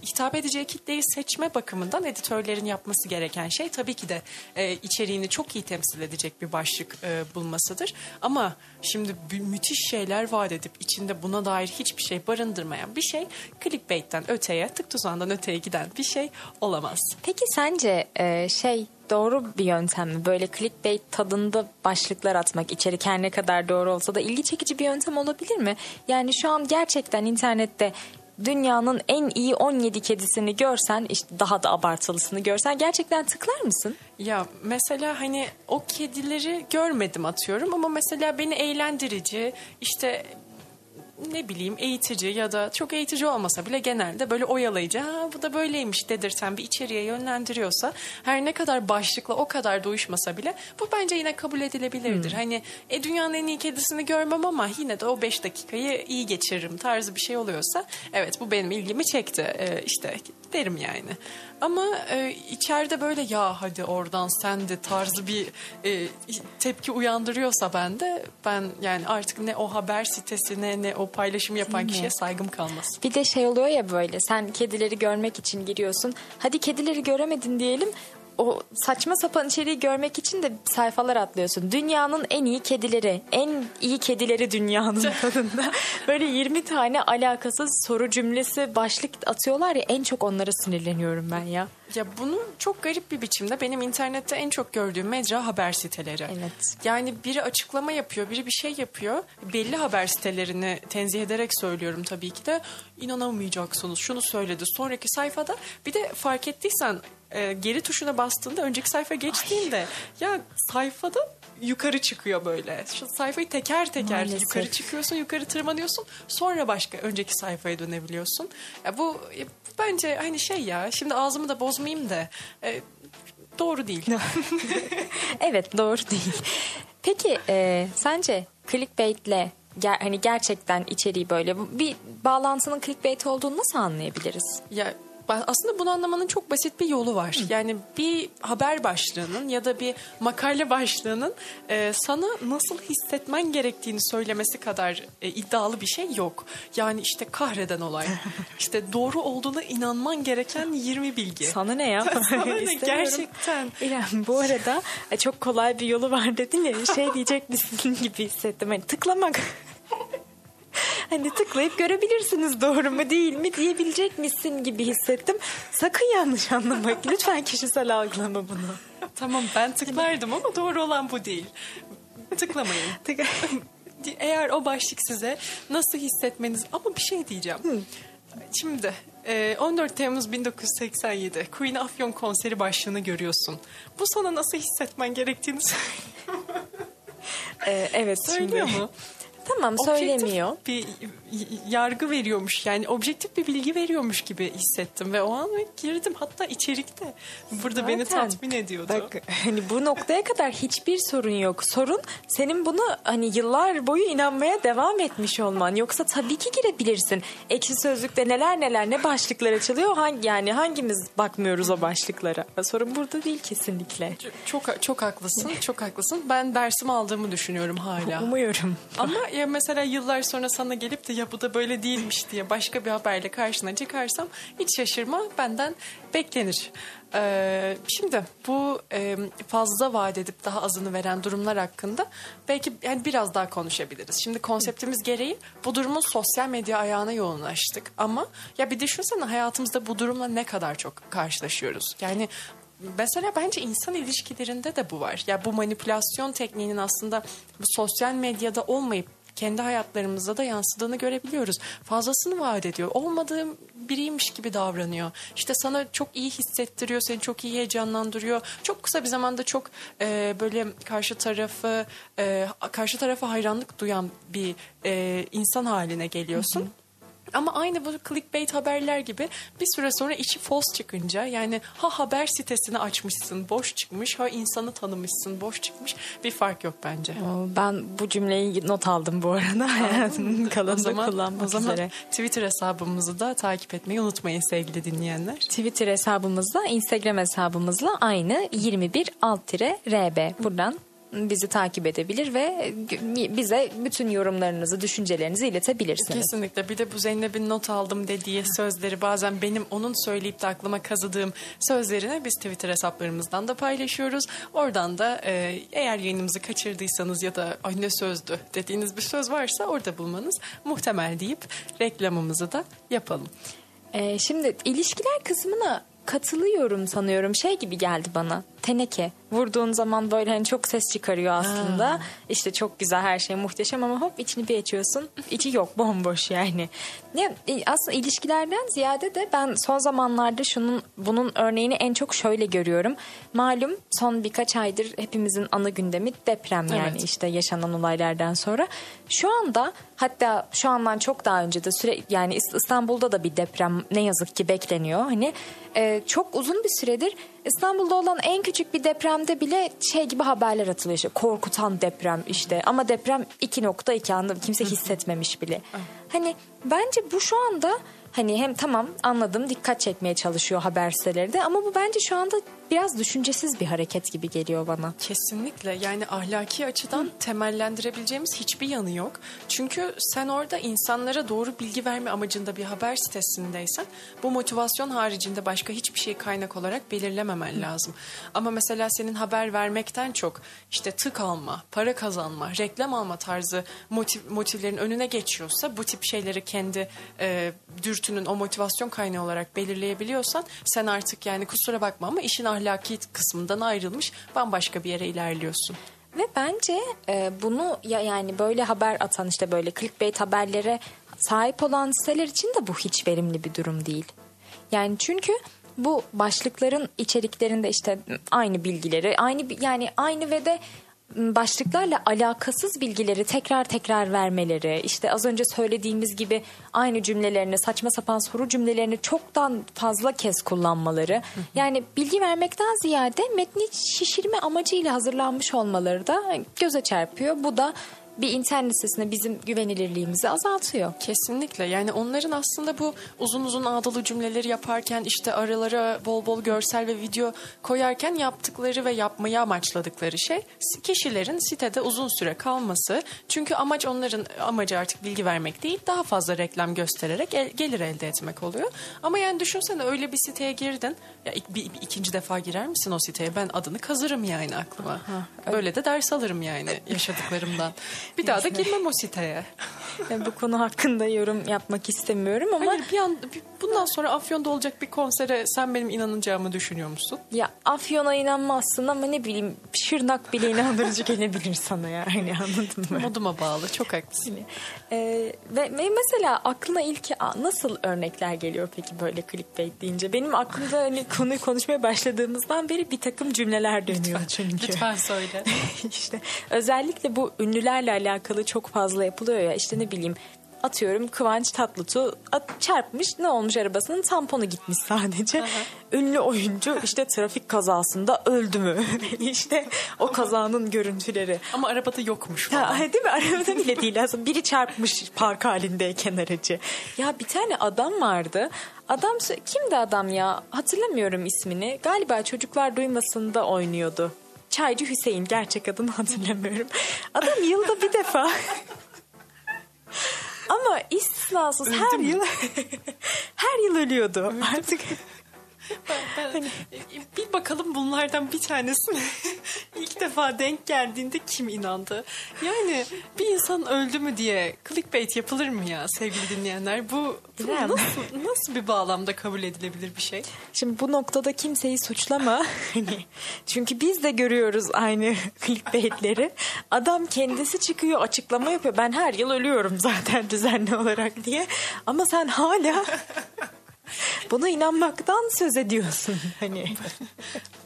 hitap edeceği kitleyi seçme bakımından editörlerin yapması gereken şey tabii ki de içeriğini çok iyi temsil edecek bir başlık bulmasıdır. Ama şimdi müthiş şeyler vaat edip içinde buna dair hiçbir şey barındırmayan bir şey, clickbait'ten öteye, tık tuzağından öteye giden bir şey olamaz. Peki sence doğru bir yöntem mi? Böyle clickbait tadında başlıklar atmak, içerik her ne kadar doğru olsa da ilgi çekici bir yöntem olabilir mi? Yani şu an gerçekten internette dünyanın en iyi 17 kedisini görsen, işte daha da abartılısını görsen gerçekten tıklar mısın? Ya mesela hani o kedileri görmedim atıyorum ama mesela beni eğlendirici, işte ne bileyim eğitici ya da çok eğitici olmasa bile genelde böyle oyalayıcı, bu da böyleymiş dedirten bir içeriğe yönlendiriyorsa, her ne kadar başlıkla o kadar da uyuşmasa bile bu bence yine kabul edilebilirdir. Hmm. Hani dünyanın en iyi kedisini görmem ama yine de o 5 dakikayı iyi geçiririm tarzı bir şey oluyorsa, evet bu benim ilgimi çekti işte derim yani. Ama içeride böyle ya hadi oradan sen de tarzı bir tepki uyandırıyorsa ben yani artık ne o haber sitesine ne o paylaşım yapan kişiye saygım kalmaz. Bir de şey oluyor ya, böyle sen kedileri görmek için giriyorsun. Hadi kedileri göremedin diyelim. O saçma sapan içeriği görmek için de sayfalar atlıyorsun. Dünyanın en iyi kedileri, en iyi kedileri dünyanın tadında. Böyle 20 tane alakasız soru cümlesi başlık atıyorlar ya, en çok onlara sinirleniyorum ben ya. Ya bunu çok garip bir biçimde benim internette en çok gördüğüm mecra haber siteleri. Evet. Yani biri açıklama yapıyor, biri bir şey yapıyor. Belli haber sitelerini tenzih ederek söylüyorum tabii ki de. İnanamayacaksınız, şunu söyledi. Sonraki sayfada bir de fark ettiysen geri tuşuna bastığında önceki sayfa geçtiğinde ya sayfada yukarı çıkıyor böyle. Şu sayfayı teker teker maalesef yukarı çıkıyorsun, yukarı tırmanıyorsun. Sonra başka önceki sayfaya dönebiliyorsun. Ya bu bence hani şey ya, şimdi ağzımı da bozmayayım da doğru değil. Evet, doğru değil. Peki sence clickbait'le hani gerçekten içeriği böyle bir bağlantının clickbait olduğunu nasıl anlayabiliriz? Ya aslında bunu anlamanın çok basit bir yolu var. Yani bir haber başlığının ya da bir makale başlığının sana nasıl hissetmen gerektiğini söylemesi kadar iddialı bir şey yok. Yani işte kahreden olay, işte doğru olduğuna inanman gereken 20 bilgi. Sana ne ya? Sana ne gerçekten? İrem, bu arada çok kolay bir yolu var dedin ya, şey diyecek misin gibi hissettim. Hani tıklamak. Hani tıklayıp görebilirsiniz doğru mu değil mi diyebilecek misin gibi hissettim. Sakın yanlış anlamak. Lütfen kişisel algılama bunu. Tamam, ben tıklardım ama doğru olan bu değil. Tıklamayın. Eğer o başlık size nasıl hissetmeniz... Ama bir şey diyeceğim. Şimdi 14 Temmuz 1987 Queen Afyon konseri başlığını görüyorsun. Bu sana nasıl hissetmen gerektiğini söylüyor. Evet. Söylüyor şimdi. Mu? Tamam, söylemiyor. Objektif bir yargı veriyormuş, yani objektif bir bilgi veriyormuş gibi hissettim ve o an girdim, hatta içerikte burada zaten beni tatmin ediyordu. Bak, hani bu noktaya kadar hiçbir sorun yok. Sorun senin bunu hani yıllar boyu inanmaya devam etmiş olman. Yoksa tabii ki girebilirsin. Ekşi Sözlük'te neler neler, ne başlıklar açılıyor, yani hangimiz bakmıyoruz o başlıklara. Sorun burada değil kesinlikle. Çok haklısın, çok haklısın. Ben dersimi aldığımı düşünüyorum hala. Umuyorum. Ama ya mesela yıllar sonra sana gelip de ya bu da böyle değilmiş diye başka bir haberle karşına çıkarsam hiç şaşırma, benden beklenir. Şimdi bu fazla vaat edip daha azını veren durumlar hakkında belki yani biraz daha konuşabiliriz. Şimdi konseptimiz gereği bu durumun sosyal medya ayağına yoğunlaştık ama ya bir düşünsene, hayatımızda bu durumla ne kadar çok karşılaşıyoruz. Yani mesela bence insan ilişkilerinde de bu var. Ya bu manipülasyon tekniğinin aslında bu sosyal medyada olmayıp kendi hayatlarımızda da yansıdığını görebiliyoruz. Fazlasını vaat ediyor. Olmadığım biriymiş gibi davranıyor. İşte sana çok iyi hissettiriyor, seni çok iyi heyecanlandırıyor. Çok kısa bir zamanda çok böyle karşı tarafa hayranlık duyan bir insan haline geliyorsun. Hı hı. Ama aynı bu clickbait haberler gibi bir süre sonra içi false çıkınca, yani ha haber sitesini açmışsın boş çıkmış, ha insanı tanımışsın boş çıkmış, bir fark yok bence. Ben bu cümleyi not aldım bu arada, hayatımın kalanında kullanmak üzere. Twitter hesabımızı da takip etmeyi unutmayın sevgili dinleyenler. Twitter hesabımızla Instagram hesabımızla aynı, 21_RB. Buradan bizi takip edebilir ve bize bütün yorumlarınızı, düşüncelerinizi iletebilirsiniz. Kesinlikle. Bir de bu Zeynep'in not aldım dediği sözleri, bazen benim onun söyleyip de aklıma kazıdığım sözlerini biz Twitter hesaplarımızdan da paylaşıyoruz. Oradan da eğer yayınımızı kaçırdıysanız ya da ay ne sözdü dediğiniz bir söz varsa orada bulmanız muhtemel deyip reklamımızı da yapalım. Şimdi ilişkiler kısmına katılıyorum sanıyorum. Şey gibi geldi bana. Teneke. Vurduğun zaman böyle hani çok ses çıkarıyor aslında. Ha. İşte çok güzel, her şey muhteşem ama hop içini bir açıyorsun. İçi yok, bomboş yani. Ne aslında ilişkilerden ziyade de ben son zamanlarda bunun örneğini en çok şöyle görüyorum. Malum son birkaç aydır hepimizin ana gündemi deprem, yani evet. İşte yaşanan olaylardan sonra. Şu anda, hatta şu andan çok daha önce de yani İstanbul'da da bir deprem ne yazık ki bekleniyor. Hani çok uzun bir süredir İstanbul'da olan en küçük bir depremde bile şey gibi haberler atılıyor, işte korkutan deprem işte, ama deprem 2.2, anladım, kimse hissetmemiş bile. Hani bence bu şu anda hani hem tamam anladım dikkat çekmeye çalışıyor haber siteleri de, ama bu bence şu anda biraz düşüncesiz bir hareket gibi geliyor bana. Kesinlikle, yani ahlaki açıdan temellendirebileceğimiz hiçbir yanı yok. Çünkü sen orada insanlara doğru bilgi verme amacında bir haber sitesindeysen bu motivasyon haricinde başka hiçbir şey kaynak olarak belirlememen lazım. Ama mesela senin haber vermekten çok işte tık alma, para kazanma, reklam alma tarzı motivlerin önüne geçiyorsa, bu tip şeyleri kendi dürtünün o motivasyon kaynağı olarak belirleyebiliyorsan sen artık yani kusura bakma ama işin ahlaki kısmından ayrılmış, bambaşka bir yere ilerliyorsun. Ve bence bunu yani böyle haber atan, işte böyle clickbait haberlere sahip olan siteler için de bu hiç verimli bir durum değil. Yani çünkü bu başlıkların içeriklerinde işte aynı bilgileri, aynı ve de başlıklarla alakasız bilgileri tekrar vermeleri, işte az önce söylediğimiz gibi aynı cümlelerini, saçma sapan soru cümlelerini çoktan fazla kez kullanmaları, yani bilgi vermekten ziyade metni şişirme amacıyla hazırlanmış olmaları da göze çarpıyor. Bu da bir internet sitesine bizim güvenilirliğimizi azaltıyor. Kesinlikle, yani onların aslında bu uzun uzun ağdalı cümleleri yaparken, işte aralara bol bol görsel ve video koyarken yaptıkları ve yapmayı amaçladıkları şey kişilerin sitede uzun süre kalması. Çünkü onların amacı artık bilgi vermek değil, daha fazla reklam göstererek gelir elde etmek oluyor. Ama yani düşünsene, öyle bir siteye girdin ya, bir ikinci defa girer misin o siteye? Ben adını kazırım yani aklıma. Böyle de ders alırım yani yaşadıklarımdan. Bir daha da girmem o siteye. bu konu hakkında yorum yapmak istemiyorum ama. Hayır, bir an, bundan sonra Afyon'da olacak bir konsere sen benim inanacağımı düşünüyor musun? Ya Afyon'a inanmazsın ama ne bileyim Şırnak bile inandırıcı gelebilir sana ya. Hani anladın mı? Moduma bağlı, çok haklısın. Ve mesela aklına ilk nasıl örnekler geliyor peki böyle clickbait deyince? Benim aklımda hani konuyu konuşmaya başladığımızdan beri bir takım cümleler dönüyor çünkü. Lütfen söyle. İşte özellikle bu ünlülerle alakalı çok fazla yapılıyor ya, işte ne bileyim atıyorum Kıvanç Tatlıtuğ çarpmış, ne olmuş, arabasının tamponu gitmiş sadece. Aha. Ünlü oyuncu işte trafik kazasında öldü mü? İşte o kazanın görüntüleri. Ama arabada yokmuş falan. Ha, değil mi? Arabada bile değil aslında. Biri çarpmış park halindeyken aracı. Ya bir tane adam vardı. Adam kimdi adam ya? Hatırlamıyorum ismini. Galiba Çocuklar Duymasın'da oynuyordu. Çaycı Hüseyin, gerçek adını hatırlamıyorum. Adam yılda bir defa... Ama istisnasız öldü her mi? Yıl her yıl ölüyordu. Öldü artık. Ben, bir bakalım bunlardan bir tanesine ilk defa denk geldiğinde kim inandı? Yani bir insan öldü mü diye clickbait yapılır mı ya sevgili dinleyenler? Bu nasıl bir bağlamda kabul edilebilir bir şey? Şimdi bu noktada kimseyi suçlama. Çünkü biz de görüyoruz aynı clickbaitleri. Adam kendisi çıkıyor, açıklama yapıyor. Ben her yıl ölüyorum zaten düzenli olarak diye. Ama sen hala... Buna inanmaktan söz ediyorsun hani.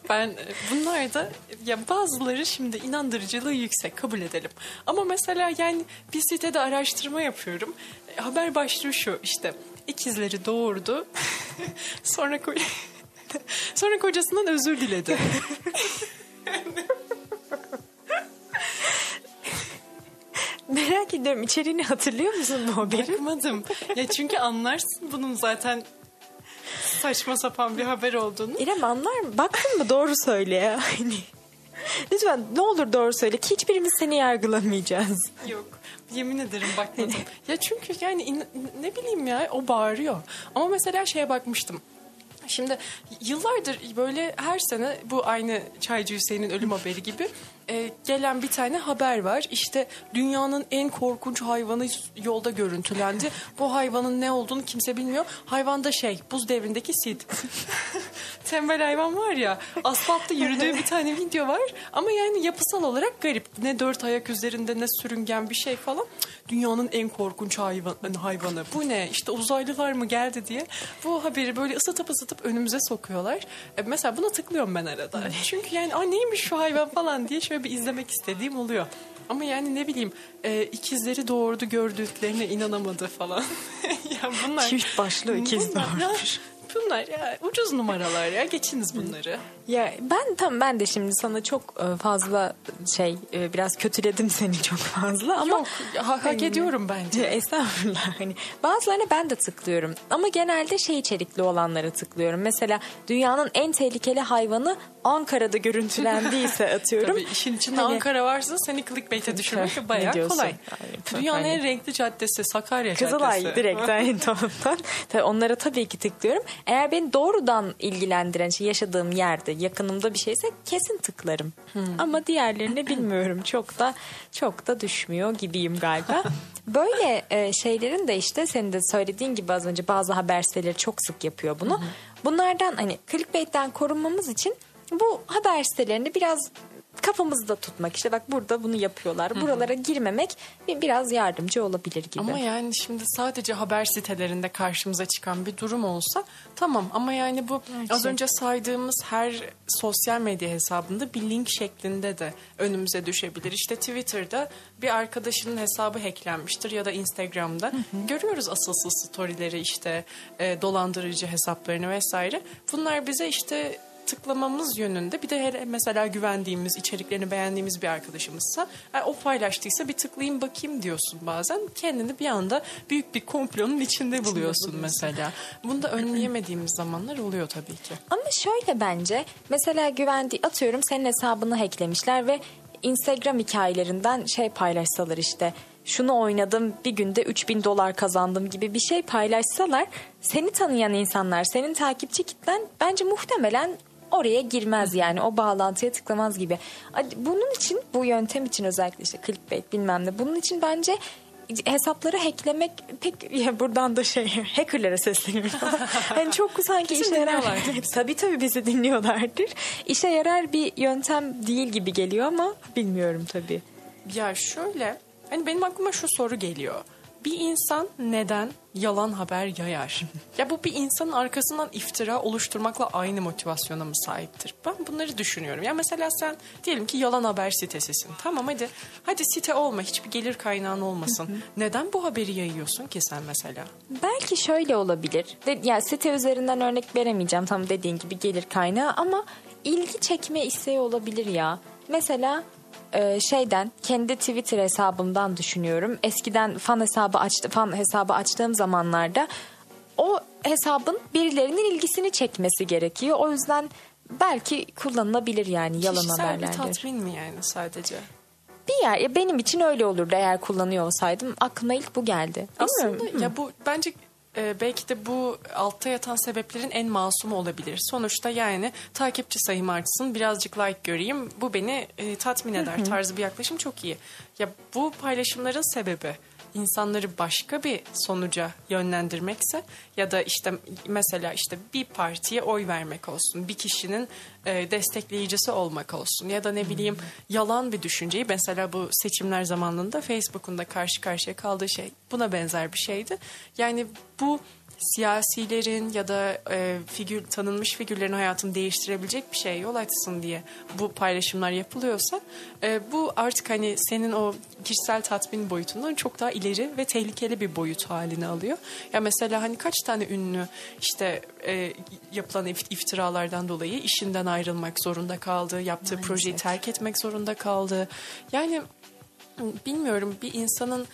Ben bunlar da ya bazıları şimdi inandırıcılığı yüksek, kabul edelim. Ama mesela yani bir sitede araştırma yapıyorum. Haber başlığı şu işte: ikizleri doğurdu. Sonra kocasından özür diledi. Merak ediyorum, içeriğini hatırlıyor musun bu haberi? Bakmadım. Ya çünkü anlarsın bunun zaten saçma sapan bir haber olduğunu. İrem anlar mı? Baktın mı? Doğru söyle ya. Lütfen ne olur doğru söyle ki hiçbirimiz seni yargılamayacağız. Yok. Yemin ederim bakmadım. Ya çünkü yani ne bileyim ya, o bağırıyor. Ama mesela şeye bakmıştım. Şimdi yıllardır böyle her sene bu aynı Çaycı Hüseyin'in ölüm haberi gibi gelen bir tane haber var. İşte dünyanın en korkunç hayvanı yolda görüntülendi. Bu hayvanın ne olduğunu kimse bilmiyor. Hayvan da buz devrindeki Sid. Tembel hayvan var ya, asfaltta yürüdüğü bir tane video var. Ama yani yapısal olarak garip. Ne dört ayak üzerinde, ne sürüngen bir şey falan. Dünyanın en korkunç hayvanı. Bu ne? İşte uzaylılar mı geldi diye. Bu haberi böyle ısıtıp önümüze sokuyorlar. Mesela buna tıklıyorum ben arada. Çünkü yani neymiş şu hayvan falan diye şöyle bir izlemek istediğim oluyor. Ama yani ne bileyim ikizleri doğurdu, gördüklerine inanamadı falan. Ya bunlar çift başlı ikiz doğurmuş. Bunlar ya ucuz numaralar ya, geçiniz bunları. Ya ben de şimdi sana çok fazla biraz kötüledim seni çok fazla ama yok, hak ediyorum bence. Estağfurullah. Hani bazılarına ben de tıklıyorum ama genelde içerikli olanlara tıklıyorum. Mesela dünyanın en tehlikeli hayvanı Ankara'da görüntülendiyse atıyorum. Tabii işin içinde hani, Ankara varsa seni clickbait'e düşürmek bayağı kolay. Aynen, dünyanın en renkli caddesi Sakarya, Kızılay caddesi. Kızılay direkt tabii onlara tabii ki tıklıyorum. Eğer beni doğrudan ilgilendiren yaşadığım yerde, yakınımda bir şeyse kesin tıklarım. Ama diğerlerini bilmiyorum. Çok da düşmüyor gibiyim galiba. Böyle şeylerin de işte senin de söylediğin gibi az önce bazı haber siteleri çok sık yapıyor bunu. Bunlardan hani clickbait'ten korunmamız için bu haber sitelerini biraz kafamızda tutmak, işte bak burada bunu yapıyorlar, buralara girmemek biraz yardımcı olabilir gibi. Ama yani şimdi sadece haber sitelerinde karşımıza çıkan bir durum olsa tamam, ama yani bu gerçekten az önce saydığımız her sosyal medya hesabında bir link şeklinde de önümüze düşebilir. İşte Twitter'da bir arkadaşının hesabı hacklenmiştir ya da Instagram'da görüyoruz asılsız storyleri, işte dolandırıcı hesaplarını vesaire. Bunlar bize işte tıklamamız yönünde, bir de mesela güvendiğimiz, içeriklerini beğendiğimiz bir arkadaşımızsa o paylaştıysa bir tıklayayım bakayım diyorsun bazen. Kendini bir anda büyük bir komplonun içinde buluyorsun mesela. Bunu da önleyemediğimiz zamanlar oluyor tabii ki. Ama şöyle bence mesela atıyorum senin hesabını hacklemişler ve Instagram hikayelerinden paylaşsalar işte. Şunu oynadım bir günde $3.000 kazandım gibi bir şey paylaşsalar seni tanıyan insanlar, senin takipçi kitlen bence muhtemelen oraya girmez yani, o bağlantıya tıklamaz gibi. Bunun için, bu yöntem için özellikle işte clickbait bilmem ne, bunun için bence hesapları hacklemek pek ya buradan da şey hackerlere sesleniyorum. Yani çok sanki işe yarar. Tabii bizi dinliyorlardır. İşe yarar bir yöntem değil gibi geliyor ama bilmiyorum tabii. Ya şöyle, hani benim aklıma şu soru geliyor. Bir insan neden yalan haber yayar? Ya bu bir insanın arkasından iftira oluşturmakla aynı motivasyona mı sahiptir? Ben bunları düşünüyorum. Ya mesela sen diyelim ki yalan haber sitesisin. Tamam hadi site olma, hiçbir gelir kaynağın olmasın. Neden bu haberi yayıyorsun ki sen mesela? Belki şöyle olabilir. Yani site üzerinden örnek veremeyeceğim tam dediğin gibi gelir kaynağı ama ilgi çekme isteği olabilir ya. Mesela kendi Twitter hesabımdan düşünüyorum. Eskiden fan hesabı açtığım zamanlarda o hesabın birilerinin ilgisini çekmesi gerekiyor. O yüzden belki kullanılabilir yani yalan haberlerde. Kişisel bir tatmin mi yani sadece? Bir yer benim için öyle olurdu eğer kullanıyor olsaydım. Aklıma ilk bu geldi. Aslında ya bu bence belki de bu altta yatan sebeplerin en masumu olabilir. Sonuçta yani takipçi sayım artsın, birazcık like göreyim, bu beni tatmin eder tarzı bir yaklaşım çok iyi. Ya bu paylaşımların sebebi insanları başka bir sonuca yönlendirmekse ya da mesela bir partiye oy vermek olsun, bir kişinin destekleyicisi olmak olsun ya da ne bileyim yalan bir düşünceyi, mesela bu seçimler zamanında Facebook'un da karşı karşıya kaldığı şey buna benzer bir şeydi. Yani bu siyasilerin ya da tanınmış figürlerin hayatını değiştirebilecek bir şeye yol açsın diye bu paylaşımlar yapılıyorsa bu artık hani senin o kişisel tatmin boyutundan çok daha ileri ve tehlikeli bir boyut haline alıyor. Ya mesela hani kaç tane ünlü yapılan iftiralardan dolayı işinden ayrılmak zorunda kaldı, yaptığı maalesef projeyi terk etmek zorunda kaldı. Yani bilmiyorum, bir insanın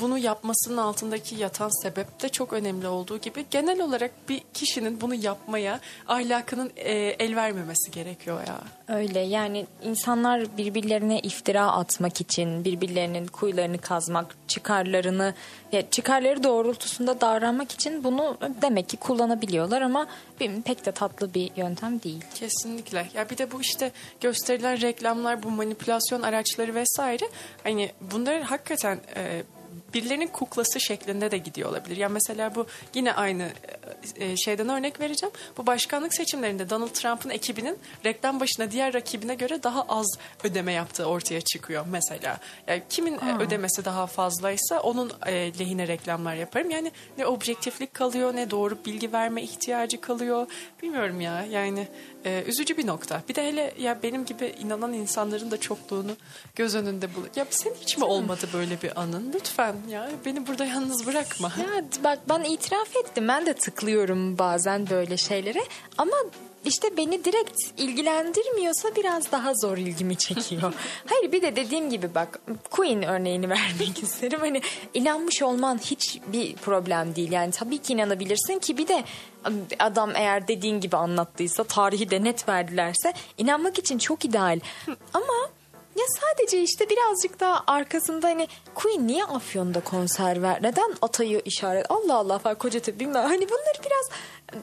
bunu yapmasının altındaki yatan sebep de çok önemli olduğu gibi genel olarak bir kişinin bunu yapmaya ahlakının el vermemesi gerekiyor ya. Öyle yani, insanlar birbirlerine iftira atmak için birbirlerinin kuyularını kazmak, çıkarları doğrultusunda davranmak için bunu demek ki kullanabiliyorlar ama pek de tatlı bir yöntem değil. Kesinlikle. Ya bir de bu gösterilen reklamlar, bu manipülasyon araçları vesaire, hani bunların hakikaten birilerinin kuklası şeklinde de gidiyor olabilir. Yani mesela bu yine aynı şeyden örnek vereceğim. Bu başkanlık seçimlerinde Donald Trump'ın ekibinin reklam başına diğer rakibine göre daha az ödeme yaptığı ortaya çıkıyor mesela. Yani kimin ödemesi daha fazlaysa onun lehine reklamlar yaparım. Yani ne objektiflik kalıyor, ne doğru bilgi verme ihtiyacı kalıyor. Bilmiyorum ya. Yani üzücü bir nokta. Bir de hele ya benim gibi inanan insanların da çokluğunu göz önünde bulur. Ya senin hiç mi olmadı böyle bir anın? Lütfen ya beni burada yalnız bırakma. Ya bak, ben itiraf ettim. Ben de tıklıyorum bazen böyle şeylere ama beni direkt ilgilendirmiyorsa biraz daha zor ilgimi çekiyor. Hayır, bir de dediğim gibi bak, Queen örneğini vermek isterim. Hani inanmış olman hiçbir problem değil. Yani tabii ki inanabilirsin ki bir de adam eğer dediğin gibi anlattıysa, tarihi de net verdilerse inanmak için çok ideal. Ama ya sadece birazcık daha arkasında Queen niye Afyon'da konser ver? Neden Atay'ı işaret? Allah falan, Kocatepe bilmem. Hani bunları biraz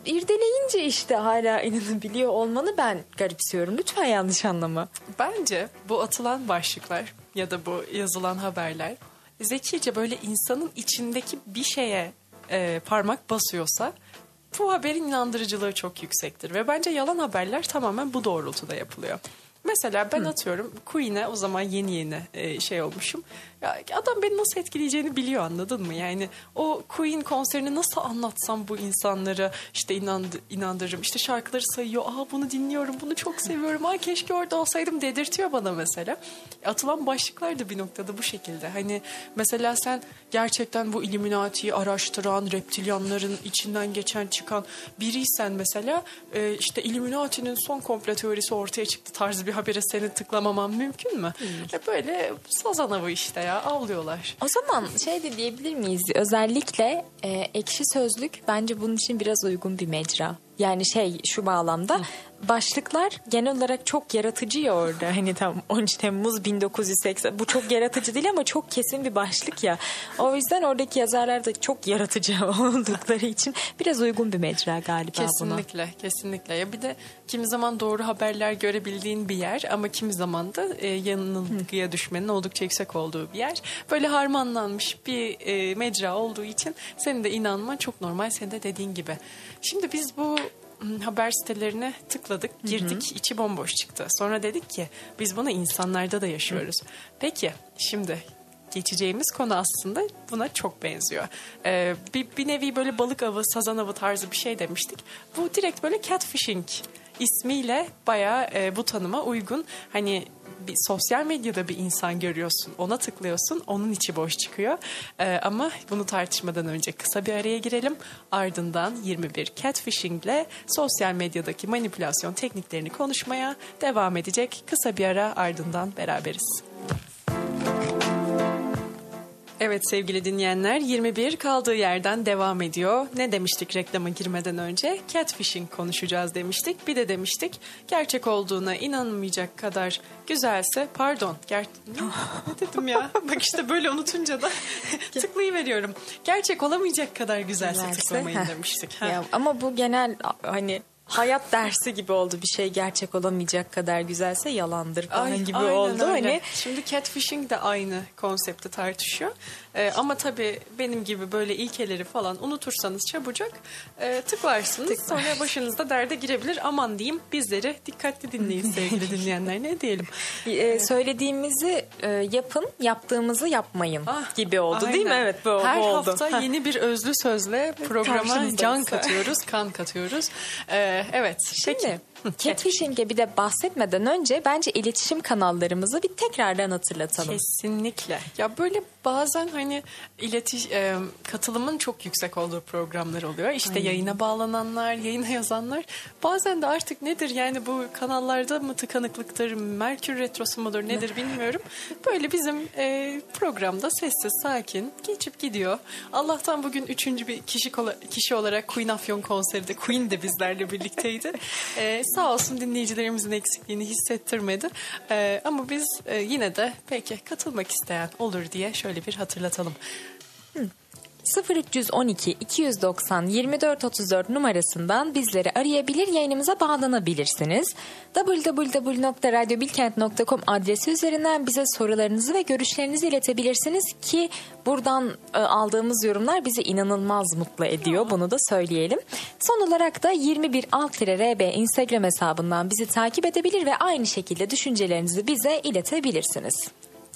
irdeleyince hala inanabiliyor olmanı ben garipsiyorum. Lütfen yanlış anlama. Bence bu atılan başlıklar ya da bu yazılan haberler zekice böyle insanın içindeki bir şeye parmak basıyorsa bu haberin inandırıcılığı çok yüksektir. Ve bence yalan haberler tamamen bu doğrultuda yapılıyor. Mesela ben atıyorum Queen'e o zaman yeni olmuşum. Ya adam beni nasıl etkileyeceğini biliyor, anladın mı? Yani o Queen konserini nasıl anlatsam bu insanlara inandırırım. Şarkıları sayıyor. Aa, bunu dinliyorum, bunu çok seviyorum. Aa, keşke orada olsaydım dedirtiyor bana mesela. Atılan başlıklar da bir noktada bu şekilde. Hani mesela sen gerçekten bu Illuminati'yi araştıran, reptilyanların içinden geçen çıkan biriysen mesela Illuminati'nin son komplo teorisi ortaya çıktı tarzı bir habere senin tıklamaman mümkün mü? Böyle sazanavı ya, avlıyorlar. O zaman de diyebilir miyiz? Özellikle Ekşi Sözlük bence bunun için biraz uygun bir mecra. Yani şu bağlamda başlıklar genel olarak çok yaratıcı ya orada. Hani tam 13 Temmuz 1980 bu çok yaratıcı değil ama çok kesin bir başlık ya. O yüzden oradaki yazarlar da çok yaratıcı oldukları için biraz uygun bir mecra galiba buna. Kesinlikle. Ya bir de kimi zaman doğru haberler görebildiğin bir yer ama kimi zaman da yanılgıya düşmenin oldukça yüksek olduğu bir yer. Böyle harmanlanmış bir mecra olduğu için senin de inanman çok normal, senin de dediğin gibi. Şimdi biz bu haber sitelerine tıkladık, girdik, içi bomboş çıktı. Sonra dedik ki biz bunu insanlarda da yaşıyoruz. Peki şimdi geçeceğimiz konu aslında buna çok benziyor. Bir nevi böyle balık avı, sazan avı tarzı bir şey demiştik. Bu direkt böyle catfishing ismiyle bayağı bu tanıma uygun. Hani bir sosyal medyada bir insan görüyorsun, ona tıklıyorsun, onun içi boş çıkıyor. Ama bunu tartışmadan önce kısa bir araya girelim. Ardından 21 catfishing ile sosyal medyadaki manipülasyon tekniklerini konuşmaya devam edecek. Kısa bir ara, ardından beraberiz. Evet sevgili dinleyenler, 21 kaldığı yerden devam ediyor. Ne demiştik reklama girmeden önce? Catfishing konuşacağız demiştik. Bir de demiştik gerçek olduğuna inanmayacak kadar güzelse ne dedim ya? Bak işte böyle unutunca da tıklayıveriyorum. Gerçek olamayacak kadar güzelse tıklamayın demiştik. Ya, ama bu genel hani hayat dersi gibi oldu, bir şey gerçek olamayacak kadar güzelse yalandır falan gibi aynen, oldu. Aynen. Hani şimdi catfishing de aynı konsepti tartışıyor. Ama tabii benim gibi böyle ilkeleri falan unutursanız çabucak tıklarsınız. Sonra başınızda derde girebilir. Aman diyeyim, bizleri dikkatli dinleyin sevgili dinleyenler, ne diyelim. Söylediğimizi yapın, yaptığımızı yapmayın gibi oldu aynen. Değil mi? Evet, bu her oldu. Hafta yeni bir özlü sözle programa can katıyoruz, kan katıyoruz. Evet. Şimdi catfishing'e bir de bahsetmeden önce bence iletişim kanallarımızı bir tekrardan hatırlatalım. Kesinlikle. Ya böyle bazen hani katılımın çok yüksek olduğu programlar oluyor. İşte aynen. Yayına bağlananlar, yayına yazanlar. Bazen de artık nedir yani, bu kanallarda mı tıkanıklıktır, Merkür Retrosu mudur nedir bilmiyorum. Böyle bizim programda sessiz sakin geçip gidiyor. Allah'tan bugün 3. bir kişi olarak Queen Afyon konseri de, Queen de bizlerle birlikteydi. Sağ olsun dinleyicilerimizin eksikliğini hissettirmedi. Ama biz yine de peki katılmak isteyen olur diye şöyle bir hatırlatalım. 0312 290 2434 numarasından bizleri arayabilir, yayınımıza bağlanabilirsiniz. www.radyobilkent.com adresi üzerinden bize sorularınızı ve görüşlerinizi iletebilirsiniz ki buradan aldığımız yorumlar bizi inanılmaz mutlu ediyor. Bunu da söyleyelim. Son olarak da 21_rb Instagram hesabından bizi takip edebilir ve aynı şekilde düşüncelerinizi bize iletebilirsiniz.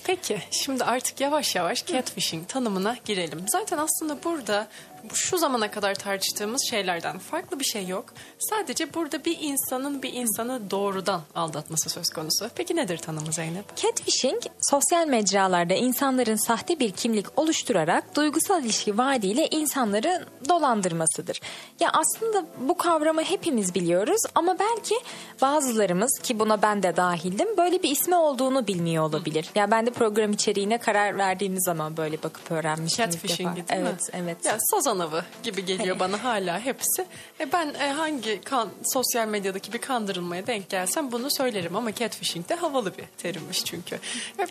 Peki şimdi artık yavaş yavaş catfishing tanımına girelim. Zaten aslında burada şu zamana kadar tartıştığımız şeylerden farklı bir şey yok. Sadece burada bir insanın bir insanı doğrudan aldatması söz konusu. Peki nedir tanımı Zeynep? Catfishing, sosyal mecralarda insanların sahte bir kimlik oluşturarak duygusal ilişki vaadiyle insanları dolandırmasıdır. Ya aslında bu kavramı hepimiz biliyoruz ama belki bazılarımız, ki buna ben de dahildim, böyle bir ismi olduğunu bilmiyor olabilir. Ya ben de program içeriğine karar verdiğimiz zaman böyle bakıp öğrenmiştim. Catfishing'i değil mi? Evet. Ya anavı gibi geliyor bana hala hepsi. Ben hangi sosyal medyadaki bir kandırılmaya denk gelsem bunu söylerim ama catfishing de havalı bir terimmiş çünkü.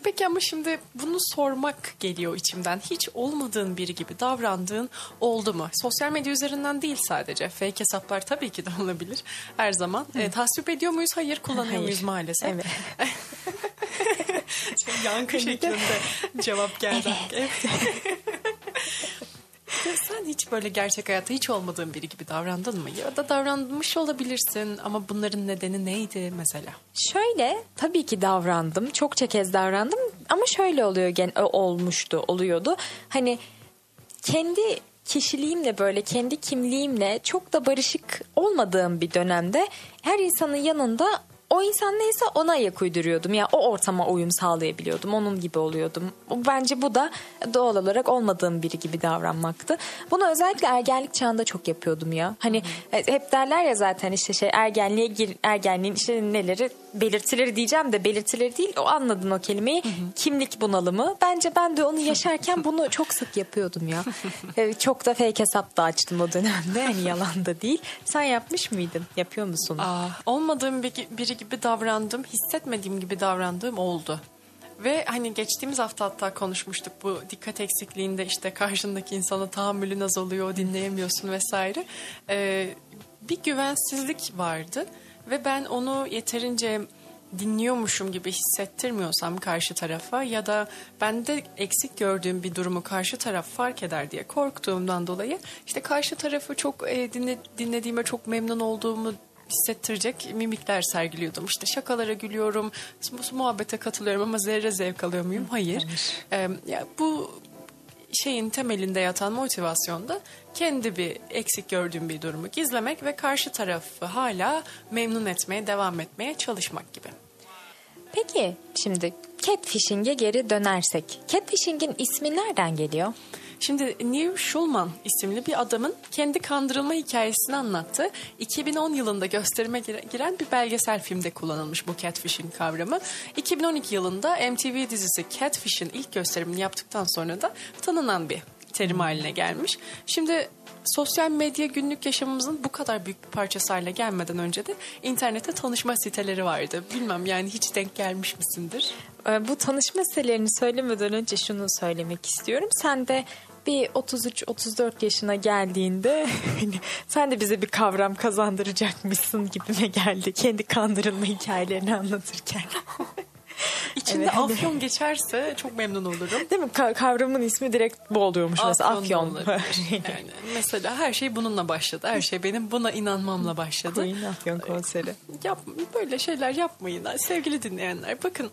Peki ama şimdi bunu sormak geliyor içimden. Hiç olmadığın biri gibi davrandığın oldu mu? Sosyal medya üzerinden değil sadece. Fake hesaplar tabii ki de olabilir her zaman. Tasvip ediyor muyuz? Hayır. Kullanıyor muyuz? Maalesef. Evet. Yankı şeklinde cevap geldi. Evet. Sen hiç böyle gerçek hayatta hiç olmadığın biri gibi davrandın mı? Ya da davranmış olabilirsin ama bunların nedeni neydi mesela? Şöyle, tabii ki davrandım. Çokça kez davrandım ama şöyle oluyordu. Hani kendi kişiliğimle, böyle kendi kimliğimle çok da barışık olmadığım bir dönemde her insanın yanında o insan neyse ona ayak uyduruyordum. Ya o ortama uyum sağlayabiliyordum. Onun gibi oluyordum. Bence bu da doğal olarak olmadığım biri gibi davranmaktı. Bunu özellikle ergenlik çağında çok yapıyordum ya. Hani hep derler ya zaten işte ergenliğin işte neleri belirtileri diyeceğim de belirtileri değil, o anladın o kelimeyi. Hı hı. Kimlik bunalımı. Bence ben de onu yaşarken bunu çok sık yapıyordum ya. Çok da fake hesap da açtım o dönemde. Yani yalan da değil. Sen yapmış mıydın? Yapıyor musun? Olmadığım biri gibi davrandım. Hissetmediğim gibi davrandığım oldu. Ve hani geçtiğimiz hafta hatta konuşmuştuk bu dikkat eksikliğinde işte karşındaki insana tahammülün azalıyor, dinleyemiyorsun vesaire. Bir güvensizlik vardı ve ben onu yeterince dinliyormuşum gibi hissettirmiyorsam karşı tarafa ya da bende eksik gördüğüm bir durumu karşı taraf fark eder diye korktuğumdan dolayı işte karşı tarafı çok dinlediğime çok memnun olduğumu hissettirecek mimikler sergiliyordum. İşte şakalara gülüyorum, muhabbete katılıyorum ama zerre zevk alıyor muyum? Hayır. Ya bu şeyin temelinde yatan motivasyonda kendi bir eksik gördüğüm bir durumu gizlemek ve karşı tarafı hala memnun etmeye devam etmeye çalışmak gibi. Peki şimdi catfishing'e geri dönersek. Catfishing'in ismi nereden geliyor? Şimdi Neil Schulman isimli bir adamın kendi kandırılma hikayesini anlattı. 2010 yılında gösterime giren bir belgesel filmde kullanılmış bu catfishing kavramı. 2012 yılında MTV dizisi Catfish'in ilk gösterimini yaptıktan sonra da tanınan bir terim haline gelmiş. Şimdi sosyal medya günlük yaşamımızın bu kadar büyük bir parçası haline gelmeden önce de internette tanışma siteleri vardı. Bilmem yani hiç denk gelmiş misindir? Bu tanışma sitelerini söylemeden önce şunu söylemek istiyorum. Sen de bir 33-34 yaşına geldiğinde sen de bize bir kavram kazandıracakmışsın gibime geldi. Kendi kandırılma hikayelerini anlatırken. İçinde evet. Afyon geçerse çok memnun olurum. Değil mi? Kavramın ismi direkt bu oluyormuş. Afyon. Yani mesela her şey bununla başladı. Her şey benim buna inanmamla başladı. Queen Afyon konseri. Böyle şeyler yapmayın sevgili dinleyenler. Bakın.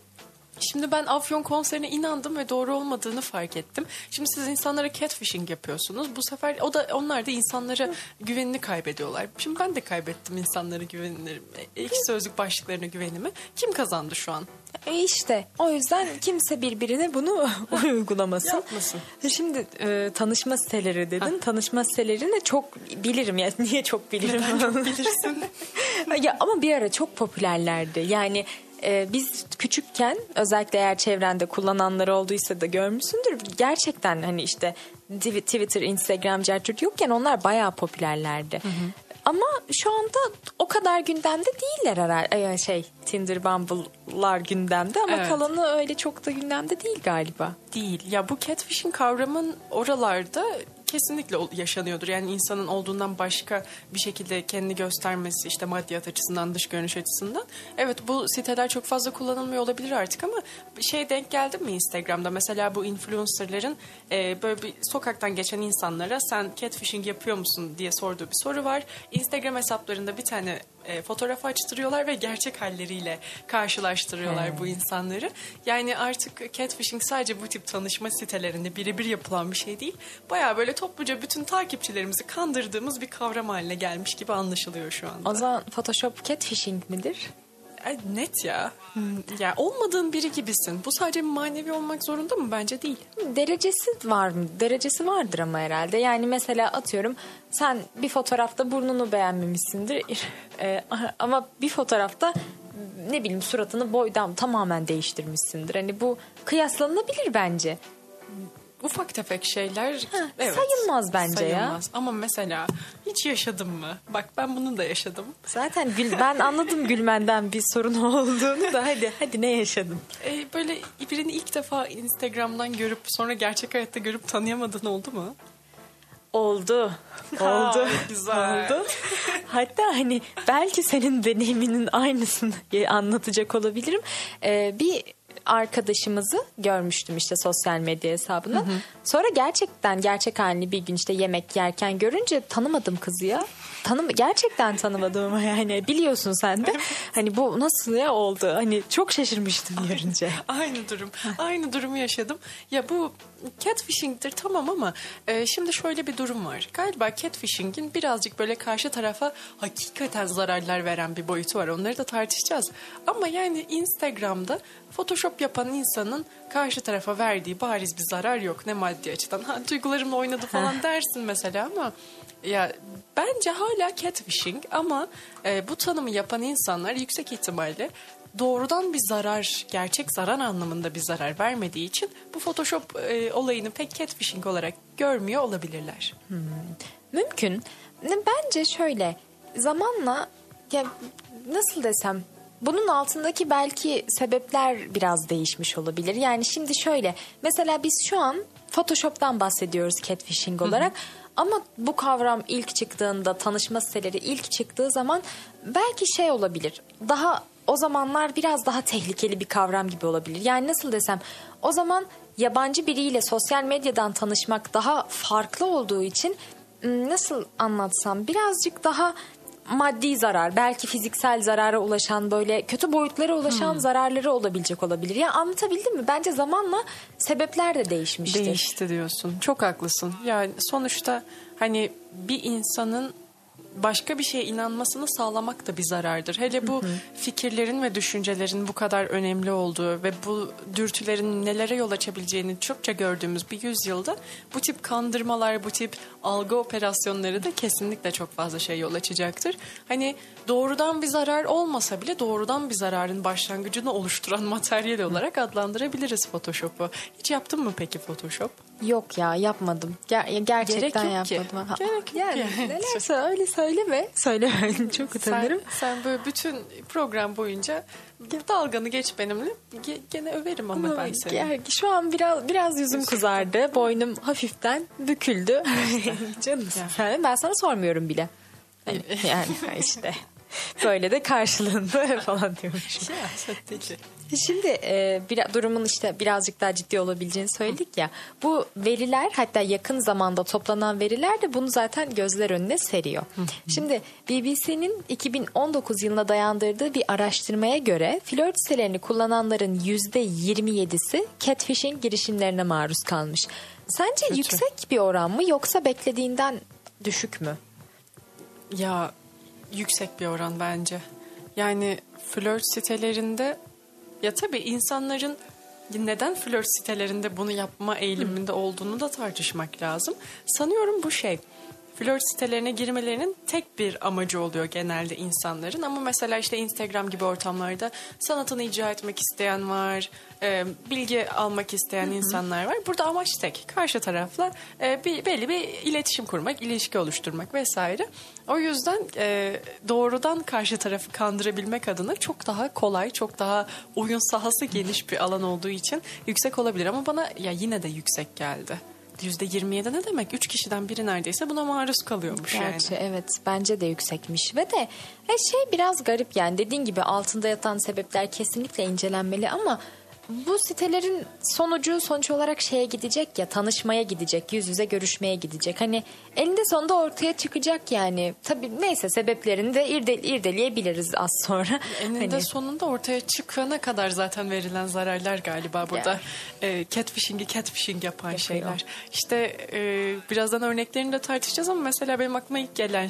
Şimdi ben Afyon konserine inandım ve doğru olmadığını fark ettim. Şimdi siz insanlara catfishing yapıyorsunuz. Bu sefer onlar da insanlara güvenini kaybediyorlar. Şimdi ben de kaybettim insanlara güvenini. Ekşi Sözlük başlıklarına güvenimi. Kim kazandı şu an? İşte o yüzden kimse birbirine bunu uygulamasın. Yapmasın. Şimdi tanışma siteleri dedin. Tanışma sitelerini çok bilirim. Ya. Niye çok bilirim? Neden çok bilirsin? Ya, ama bir ara çok popülerlerdi. Yani... biz küçükken özellikle eğer çevrende kullananları olduysa da görmüşsündür. Gerçekten hani işte Twitter, Instagram, Gertrude yokken onlar bayağı popülerlerdi. Hı hı. Ama şu anda o kadar gündemde değiller herhalde. Tinder, Bumble'lar gündemde ama evet. Kalanı öyle çok da gündemde değil galiba. Değil. Ya bu catfishing kavramın oralarda kesinlikle yaşanıyordur. Yani insanın olduğundan başka bir şekilde kendini göstermesi işte maddiyat açısından, dış görünüş açısından. Evet bu siteler çok fazla kullanılmıyor olabilir artık ama denk geldi mi Instagram'da? Mesela bu influencerların böyle bir sokaktan geçen insanlara sen catfishing yapıyor musun diye sorduğu bir soru var. Instagram hesaplarında bir tane fotoğrafı açtırıyorlar ve gerçek halleriyle karşılaştırıyorlar bu insanları. Yani artık catfishing sadece bu tip tanışma sitelerinde birebir yapılan bir şey değil. Bayağı böyle topluca bütün takipçilerimizi kandırdığımız bir kavram haline gelmiş gibi anlaşılıyor şu anda. O zaman Photoshop catfishing midir? Net ya. Ya olmadığın biri gibisin. Bu sadece manevi olmak zorunda mı? Bence değil. Derecesi var mı? Derecesi vardır ama herhalde. Yani mesela atıyorum sen bir fotoğrafta burnunu beğenmemişsindir. Ama bir fotoğrafta ne bileyim suratını boydan tamamen değiştirmişsindir. Hani bu kıyaslanabilir bence. Ufak tefek şeyler evet, sayılmaz bence sayılmaz. Ama mesela hiç yaşadın mı? Bak ben bunu da yaşadım. Zaten ben anladım gülmenden bir sorun olduğunu da hadi ne yaşadın? Böyle birini ilk defa Instagram'dan görüp sonra gerçek hayatta görüp tanıyamadığın oldu mu? Oldu. Güzel. Oldu. Hatta hani belki senin deneyiminin aynısını anlatacak olabilirim. Bir arkadaşımızı görmüştüm işte sosyal medya hesabından. Hı hı. Sonra gerçek halini bir gün işte yemek yerken görünce tanımadım kızı ya. Gerçekten tanımadım ama yani biliyorsun sen de. Hani bu nasıl ya oldu? Hani çok şaşırmıştım görünce. Aynı durumu yaşadım. Ya bu catfishing'dir tamam ama şimdi şöyle bir durum var. Galiba catfishing'in birazcık böyle karşı tarafa hakikaten zararlar veren bir boyutu var. Onları da tartışacağız. Ama yani Instagram'da Photoshop yapan insanın karşı tarafa verdiği bariz bir zarar yok. Ne maddi açıdan. Duygularımla oynadı falan dersin mesela ama ya bence hala catfishing ama bu tanımı yapan insanlar yüksek ihtimalle doğrudan bir zarar, gerçek zarar anlamında bir zarar vermediği için bu Photoshop olayını pek catfishing olarak görmüyor olabilirler. Mümkün. Bence şöyle, zamanla ya, nasıl desem, bunun altındaki belki sebepler biraz değişmiş olabilir. Yani şimdi şöyle, mesela biz şu an Photoshop'tan bahsediyoruz catfishing olarak. Ama bu kavram ilk çıktığında, tanışma siteleri ilk çıktığı zaman belki şey olabilir. Daha o zamanlar biraz daha tehlikeli bir kavram gibi olabilir. Yani nasıl desem, o zaman yabancı biriyle sosyal medyadan tanışmak daha farklı olduğu için, nasıl anlatsam, birazcık daha maddi zarar, belki fiziksel zarara ulaşan, böyle kötü boyutlara ulaşan zararları olabilecek. Ya anlatabildim mi? Bence zamanla sebepler de değişmiştir. Değişti diyorsun. Çok haklısın. Yani sonuçta hani bir insanın başka bir şeye inanmasını sağlamak da bir zarardır. Hele bu fikirlerin ve düşüncelerin bu kadar önemli olduğu ve bu dürtülerin nelere yol açabileceğini çokça gördüğümüz bir yüzyılda bu tip kandırmalar, bu tip algı operasyonları da kesinlikle çok fazla şey yol açacaktır. Hani doğrudan bir zarar olmasa bile doğrudan bir zararın başlangıcını oluşturan materyal olarak adlandırabiliriz Photoshop'u. Hiç yaptın mı peki Photoshop? Yok ya, yapmadım. Gerçekten yapmadım. Gerek yok yani, ki. Nelerse öyle söyleme. Söyle, çok utanırım. Sen böyle bütün program boyunca dalganı geç benimle. Gene överim ama ben seni. Şu an biraz yüzüm kızardı. Boynum hafiften büküldü. Canım. Yani ben sana sormuyorum bile. Yani işte. Böyle de karşılığında falan diyormuşum. Şimdi durumun işte birazcık daha ciddi olabileceğini söyledik ya. Bu veriler, hatta yakın zamanda toplanan veriler de bunu zaten gözler önüne seriyor. Şimdi BBC'nin 2019 yılına dayandırdığı bir araştırmaya göre flört sitelerini kullananların %27'si catfishing girişimlerine maruz kalmış. Sence yüksek bir oran mı, yoksa beklediğinden düşük mü? Ya, yüksek bir oran bence. Yani flört sitelerinde, ya tabii insanların neden flört sitelerinde bunu yapma eğiliminde olduğunu da tartışmak lazım. Sanıyorum bu flört sitelerine girmelerinin tek bir amacı oluyor genelde insanların. Ama mesela işte Instagram gibi ortamlarda sanatını icra etmek isteyen var, bilgi almak isteyen insanlar var. Burada amaç tek. Karşı tarafla belli bir iletişim kurmak, ilişki oluşturmak vesaire. O yüzden doğrudan karşı tarafı kandırabilmek adına çok daha kolay, çok daha oyun sahası geniş bir alan olduğu için yüksek olabilir. Ama bana ya yine de yüksek geldi. %27 ne demek? 3 kişiden biri neredeyse buna maruz kalıyormuş. Gerçi yani. Evet, bence de yüksekmiş ve de biraz garip yani, dediğin gibi altında yatan sebepler kesinlikle incelenmeli ama bu sitelerin sonuç olarak gidecek ya, tanışmaya gidecek, yüz yüze görüşmeye gidecek. Hani elinde sonunda ortaya çıkacak yani. Tabii neyse, sebeplerini de irdeleyebiliriz az sonra. Eninde sonunda ortaya çıkana kadar zaten verilen zararlar galiba burada. Catfishing yapan yapıyor şeyler. İşte birazdan örneklerini de tartışacağız ama mesela benim aklıma ilk gelen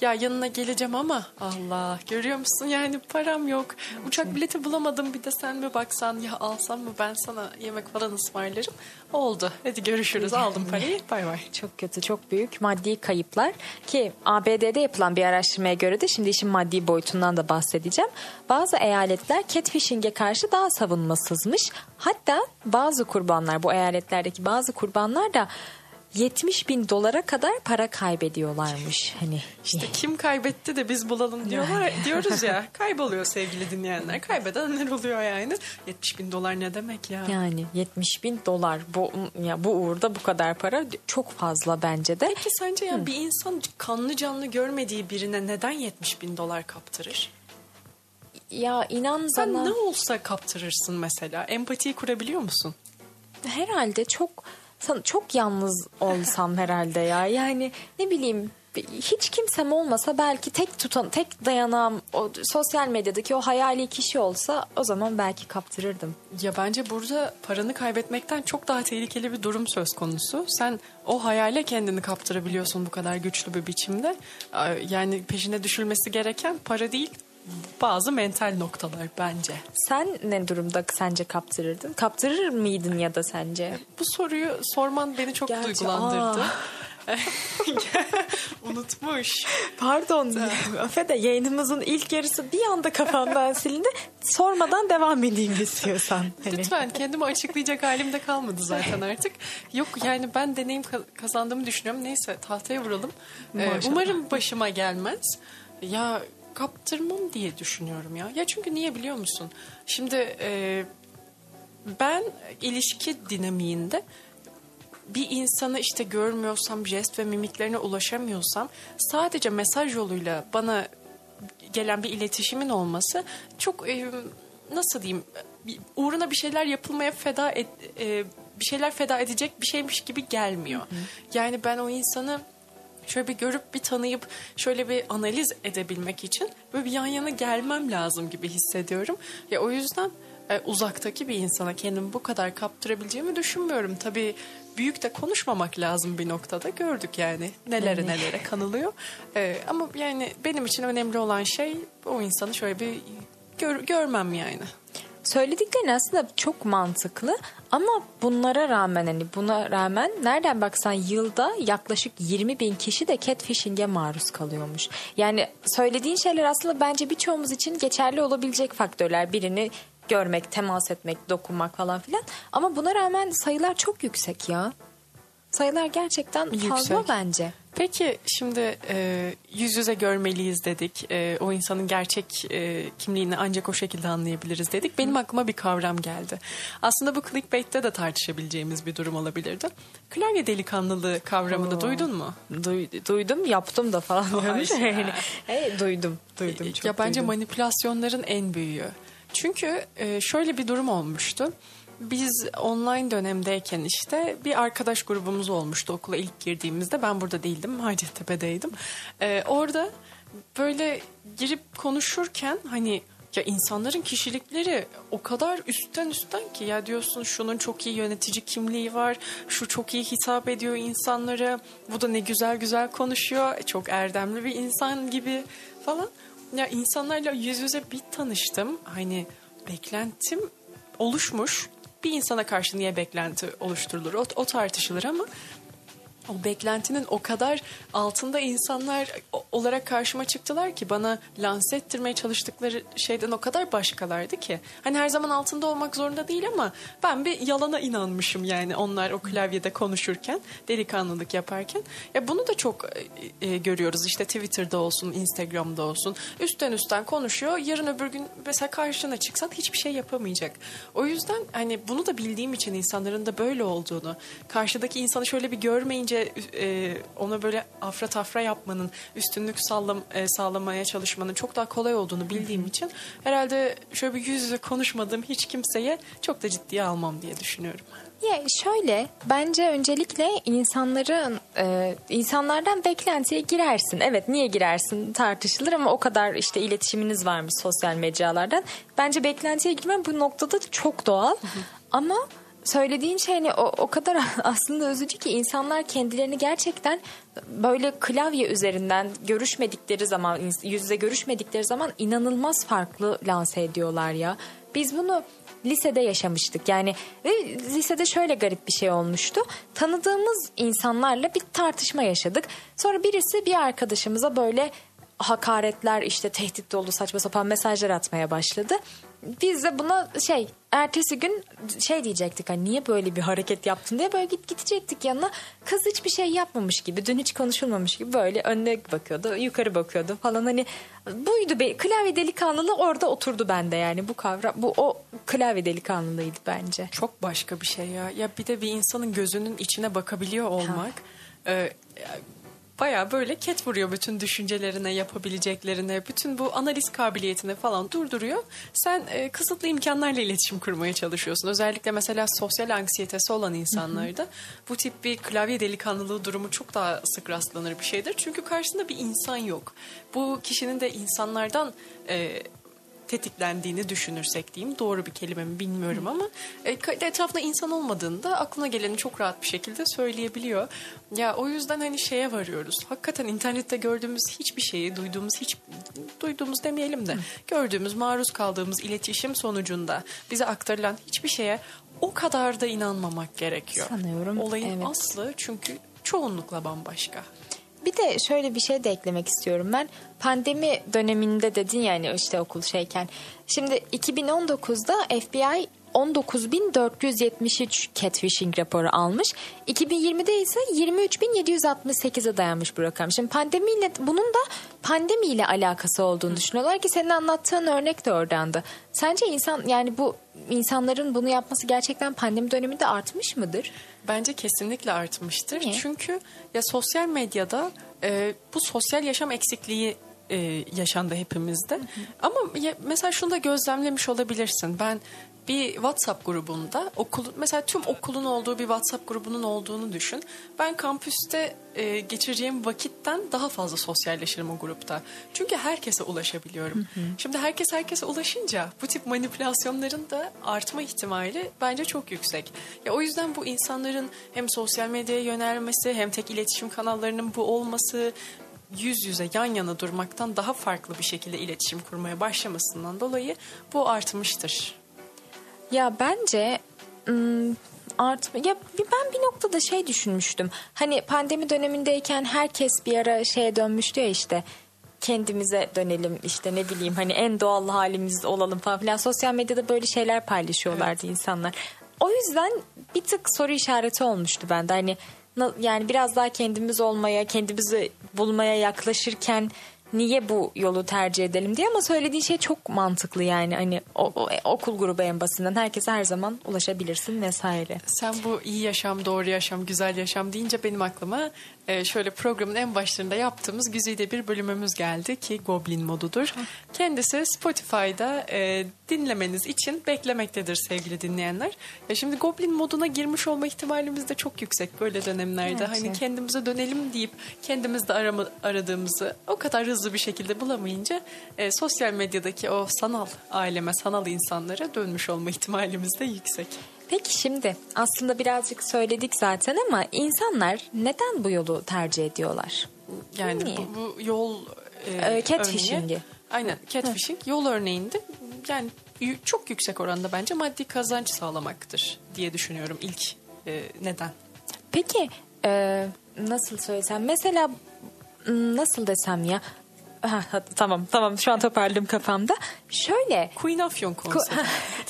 ya yanına geleceğim ama Allah, görüyor musun yani param yok. Uçak bileti bulamadım, bir de sen mi baksan, ya alsam mı ben sana yemek falan ısmarlarım. Oldu. Hadi görüşürüz. Aldım parayı. Bay bay. Çok kötü, çok büyük maddi kayıplar ki ABD'de yapılan bir araştırmaya göre de, şimdi işin maddi boyutundan da bahsedeceğim. Bazı eyaletler catfishing'e karşı daha savunmasızmış. Hatta bazı kurbanlar, bu eyaletlerdeki bazı kurbanlar da $70,000 kadar para kaybediyorlarmış. İşte kim kaybetti de biz bulalım diyorlar, diyoruz ya. Kayboluyor sevgili dinleyenler. Kaybedenler oluyor yani. $70,000 ne demek ya? Yani $70,000 bu uğurda bu kadar para çok fazla bence de. Peki sence ya bir insan kanlı canlı görmediği birine neden $70,000 kaptırır? Ya inan sana. Sen ne olsa kaptırırsın mesela. Empatiyi kurabiliyor musun? Herhalde çok yalnız olsam herhalde ya. Yani ne bileyim, hiç kimsem olmasa belki tek dayanağım o sosyal medyadaki o hayali kişi olsa, o zaman belki kaptırırdım. Ya bence burada paranı kaybetmekten çok daha tehlikeli bir durum söz konusu. Sen o hayale kendini kaptırabiliyorsun bu kadar güçlü bir biçimde. Yani peşine düşülmesi gereken para değil, bazı mental noktalar bence. Sen ne durumda sence kaptırırdın? Kaptırır mıydın ya da sence? Bu soruyu sorman beni çok duygulandırdı. Unutmuş. Pardon. Afede, yayınımızın ilk yarısı bir anda kafamdan silindi. Sormadan devam edeyim istiyorsan. Hani. Lütfen, kendimi açıklayacak halim de kalmadı zaten artık. Yok yani ben deneyim kazandığımı düşünüyorum. Neyse, tahtaya vuralım. Umarım başıma gelmez. Ya kaptırmam diye düşünüyorum ya. Ya çünkü niye biliyor musun? Şimdi ben ilişki dinamiğinde bir insanı işte görmüyorsam, jest ve mimiklerine ulaşamıyorsam, sadece mesaj yoluyla bana gelen bir iletişimin olması çok nasıl diyeyim, uğruna bir şeyler yapılmaya bir şeyler feda edecek bir şeymiş gibi gelmiyor. Yani ben o insanı şöyle bir görüp bir tanıyıp şöyle bir analiz edebilmek için böyle bir yan yana gelmem lazım gibi hissediyorum. Ya o yüzden uzaktaki bir insana kendimi bu kadar kaptırabileceğimi düşünmüyorum. Tabii büyük de konuşmamak lazım bir noktada, gördük yani nelere kanılıyor. Ama yani benim için önemli olan şey o insanı şöyle bir görmem yani. Söylediklerin aslında çok mantıklı ama buna rağmen nereden baksan yılda yaklaşık 20 bin kişi de catfishing'e maruz kalıyormuş. Yani söylediğin şeyler aslında bence birçoğumuz için geçerli olabilecek faktörler. Birini görmek, temas etmek, dokunmak falan filan. Ama buna rağmen sayılar çok yüksek ya. Sayılar gerçekten fazla yüksek bence. Peki şimdi yüz yüze görmeliyiz dedik. O insanın gerçek kimliğini ancak o şekilde anlayabiliriz dedik. Benim aklıma bir kavram geldi. Aslında bu clickbait'te de tartışabileceğimiz bir durum olabilirdi. Klavye delikanlılığı kavramını duydun mu? Duydum, yaptım da falan. Duydum. Çok ya bence duydum. Manipülasyonların en büyüğü. Çünkü şöyle bir durum olmuştu. Biz online dönemdeyken işte bir arkadaş grubumuz olmuştu okula ilk girdiğimizde. Ben burada değildim, Hacettepe'deydim. Orada böyle girip konuşurken hani ya insanların kişilikleri o kadar üstten ki ya diyorsun şunun çok iyi yönetici kimliği var, şu çok iyi hitap ediyor insanlara, bu da ne güzel konuşuyor, çok erdemli bir insan gibi falan. Ya insanlarla yüz yüze bir tanıştım. Hani beklentim oluşmuş. Bir insana karşı niye beklenti oluşturulur? O tartışılır ama o beklentinin o kadar altında insanlar olarak karşıma çıktılar ki bana lanse ettirmeye çalıştıkları şeyden o kadar başkalardı ki. Hani her zaman altında olmak zorunda değil ama ben bir yalana inanmışım yani onlar o klavyede konuşurken, delikanlılık yaparken. Ya bunu da çok görüyoruz işte Twitter'da olsun, Instagram'da olsun. Üstten konuşuyor. Yarın öbür gün mesela karşına çıksan hiçbir şey yapamayacak. O yüzden hani bunu da bildiğim için insanların da böyle olduğunu, karşıdaki insanı şöyle bir görmeyince ona böyle afra tafra yapmanın, üstünlük sağlamaya çalışmanın çok daha kolay olduğunu bildiğim için herhalde şöyle bir yüz yüze konuşmadığım hiç kimseye çok da ciddiye almam diye düşünüyorum. Ya şöyle, bence öncelikle insanlardan beklentiye girersin. Evet, niye girersin tartışılır ama o kadar işte iletişiminiz varmış sosyal mecralardan. Bence beklentiye girmen bu noktada çok doğal. Ama söylediğin şey hani o kadar aslında üzücü ki insanlar kendilerini gerçekten böyle klavye üzerinden görüşmedikleri zaman, yüz yüze görüşmedikleri zaman inanılmaz farklı lanse ediyorlar ya. Biz bunu lisede yaşamıştık yani. Lisede şöyle garip bir şey olmuştu. Tanıdığımız insanlarla bir tartışma yaşadık. Sonra birisi bir arkadaşımıza böyle hakaretler, işte tehdit dolu saçma sapan mesajlar atmaya başladı. Biz de buna ertesi gün diyecektik, hani niye böyle bir hareket yaptın diye böyle gidecektik yanına. Kız hiçbir şey yapmamış gibi, dün hiç konuşulmamış gibi böyle önüne bakıyordu, yukarı bakıyordu falan, hani buydu klavye delikanlılığı orada oturdu bende yani. Bu kavram, o klavye delikanlılığıydı bence. Çok başka bir şey ya. Ya bir de bir insanın gözünün içine bakabiliyor olmak. Baya böyle ket vuruyor bütün düşüncelerine, yapabileceklerine, bütün bu analiz kabiliyetine falan durduruyor. Sen kısıtlı imkanlarla iletişim kurmaya çalışıyorsun. Özellikle mesela sosyal anksiyetesi olan insanlarda bu tip bir klavye delikanlılığı durumu çok daha sık rastlanır bir şeydir. Çünkü karşısında bir insan yok. Bu kişinin de insanlardan tetiklendiğini düşünürsek diyeyim. Doğru bir kelime mi bilmiyorum ama etrafında insan olmadığında aklına geleni çok rahat bir şekilde söyleyebiliyor. Ya o yüzden hani şeye varıyoruz. Hakikaten internette gördüğümüz hiçbir şeyi, duyduğumuz demeyelim de gördüğümüz, maruz kaldığımız iletişim sonucunda bize aktarılan hiçbir şeye o kadar da inanmamak gerekiyor. Sanıyorum. Olayın aslı çünkü çoğunlukla bambaşka. Bir de şöyle bir şey de eklemek istiyorum ben. Pandemi döneminde dedin yani işte okul şeyken. Şimdi 2019'da FBI 19.473 catfishing raporu almış. 2020'de ise 23.768'e dayanmış bu rakam. Şimdi pandemiyle, bunun da pandemiyle alakası olduğunu düşünüyorlar ki senin anlattığın örnek de oradandı. Sence insanların bunu yapması gerçekten pandemi döneminde artmış mıdır? Bence kesinlikle artmıştır. Niye? Çünkü ya sosyal medyada bu sosyal yaşam eksikliği yaşandı hepimizde. Hı hı. Ama mesela şunu da gözlemlemiş olabilirsin. Ben bir WhatsApp grubunda mesela tüm okulun olduğu bir WhatsApp grubunun olduğunu düşün. Ben kampüste geçireceğim vakitten daha fazla sosyalleşirim o grupta. Çünkü herkese ulaşabiliyorum. Hı hı. Şimdi herkese ulaşınca bu tip manipülasyonların da artma ihtimali bence çok yüksek. Ya o yüzden bu insanların hem sosyal medyaya yönelmesi hem tek iletişim kanallarının bu olması, yüz yüze yan yana durmaktan daha farklı bir şekilde iletişim kurmaya başlamasından dolayı bu artmıştır. Ya bence ben bir noktada düşünmüştüm. Hani pandemi dönemindeyken herkes bir ara şeye dönmüştü ya işte kendimize dönelim işte ne bileyim hani en doğal halimiz olalım falan filan. Sosyal medyada böyle şeyler paylaşıyorlardı insanlar. O yüzden bir tık soru işareti olmuştu bende. Hani yani biraz daha kendimiz olmaya, kendimizi bulmaya yaklaşırken niye bu yolu tercih edelim diye, ama söylediğin şey çok mantıklı yani hani okul grubu en basından herkese her zaman ulaşabilirsin vesaire. Sen bu iyi yaşam, doğru yaşam, güzel yaşam deyince benim aklıma şöyle programın en başlarında yaptığımız güzide bir bölümümüz geldi ki Goblin modudur. Kendisi Spotify'da dinlemeniz için beklemektedir sevgili dinleyenler. Ya şimdi Goblin moduna girmiş olma ihtimalimiz de çok yüksek böyle dönemlerde. Evet. Hani kendimize dönelim deyip kendimizde aradığımızı o kadar hızlı bir şekilde bulamayınca sosyal medyadaki o sanal aleme, sanal insanlara dönmüş olma ihtimalimiz de yüksek. Peki şimdi aslında birazcık söyledik zaten ama insanlar neden bu yolu tercih ediyorlar? Yani bu yol catfishing'i. Aynen, catfishing yol örneğinde yani çok yüksek oranda bence maddi kazanç sağlamaktır diye düşünüyorum ilk neden. Peki nasıl söylesem mesela nasıl desem ya? Tamam şu an toparladım kafamda. Şöyle Queen Afyon konseri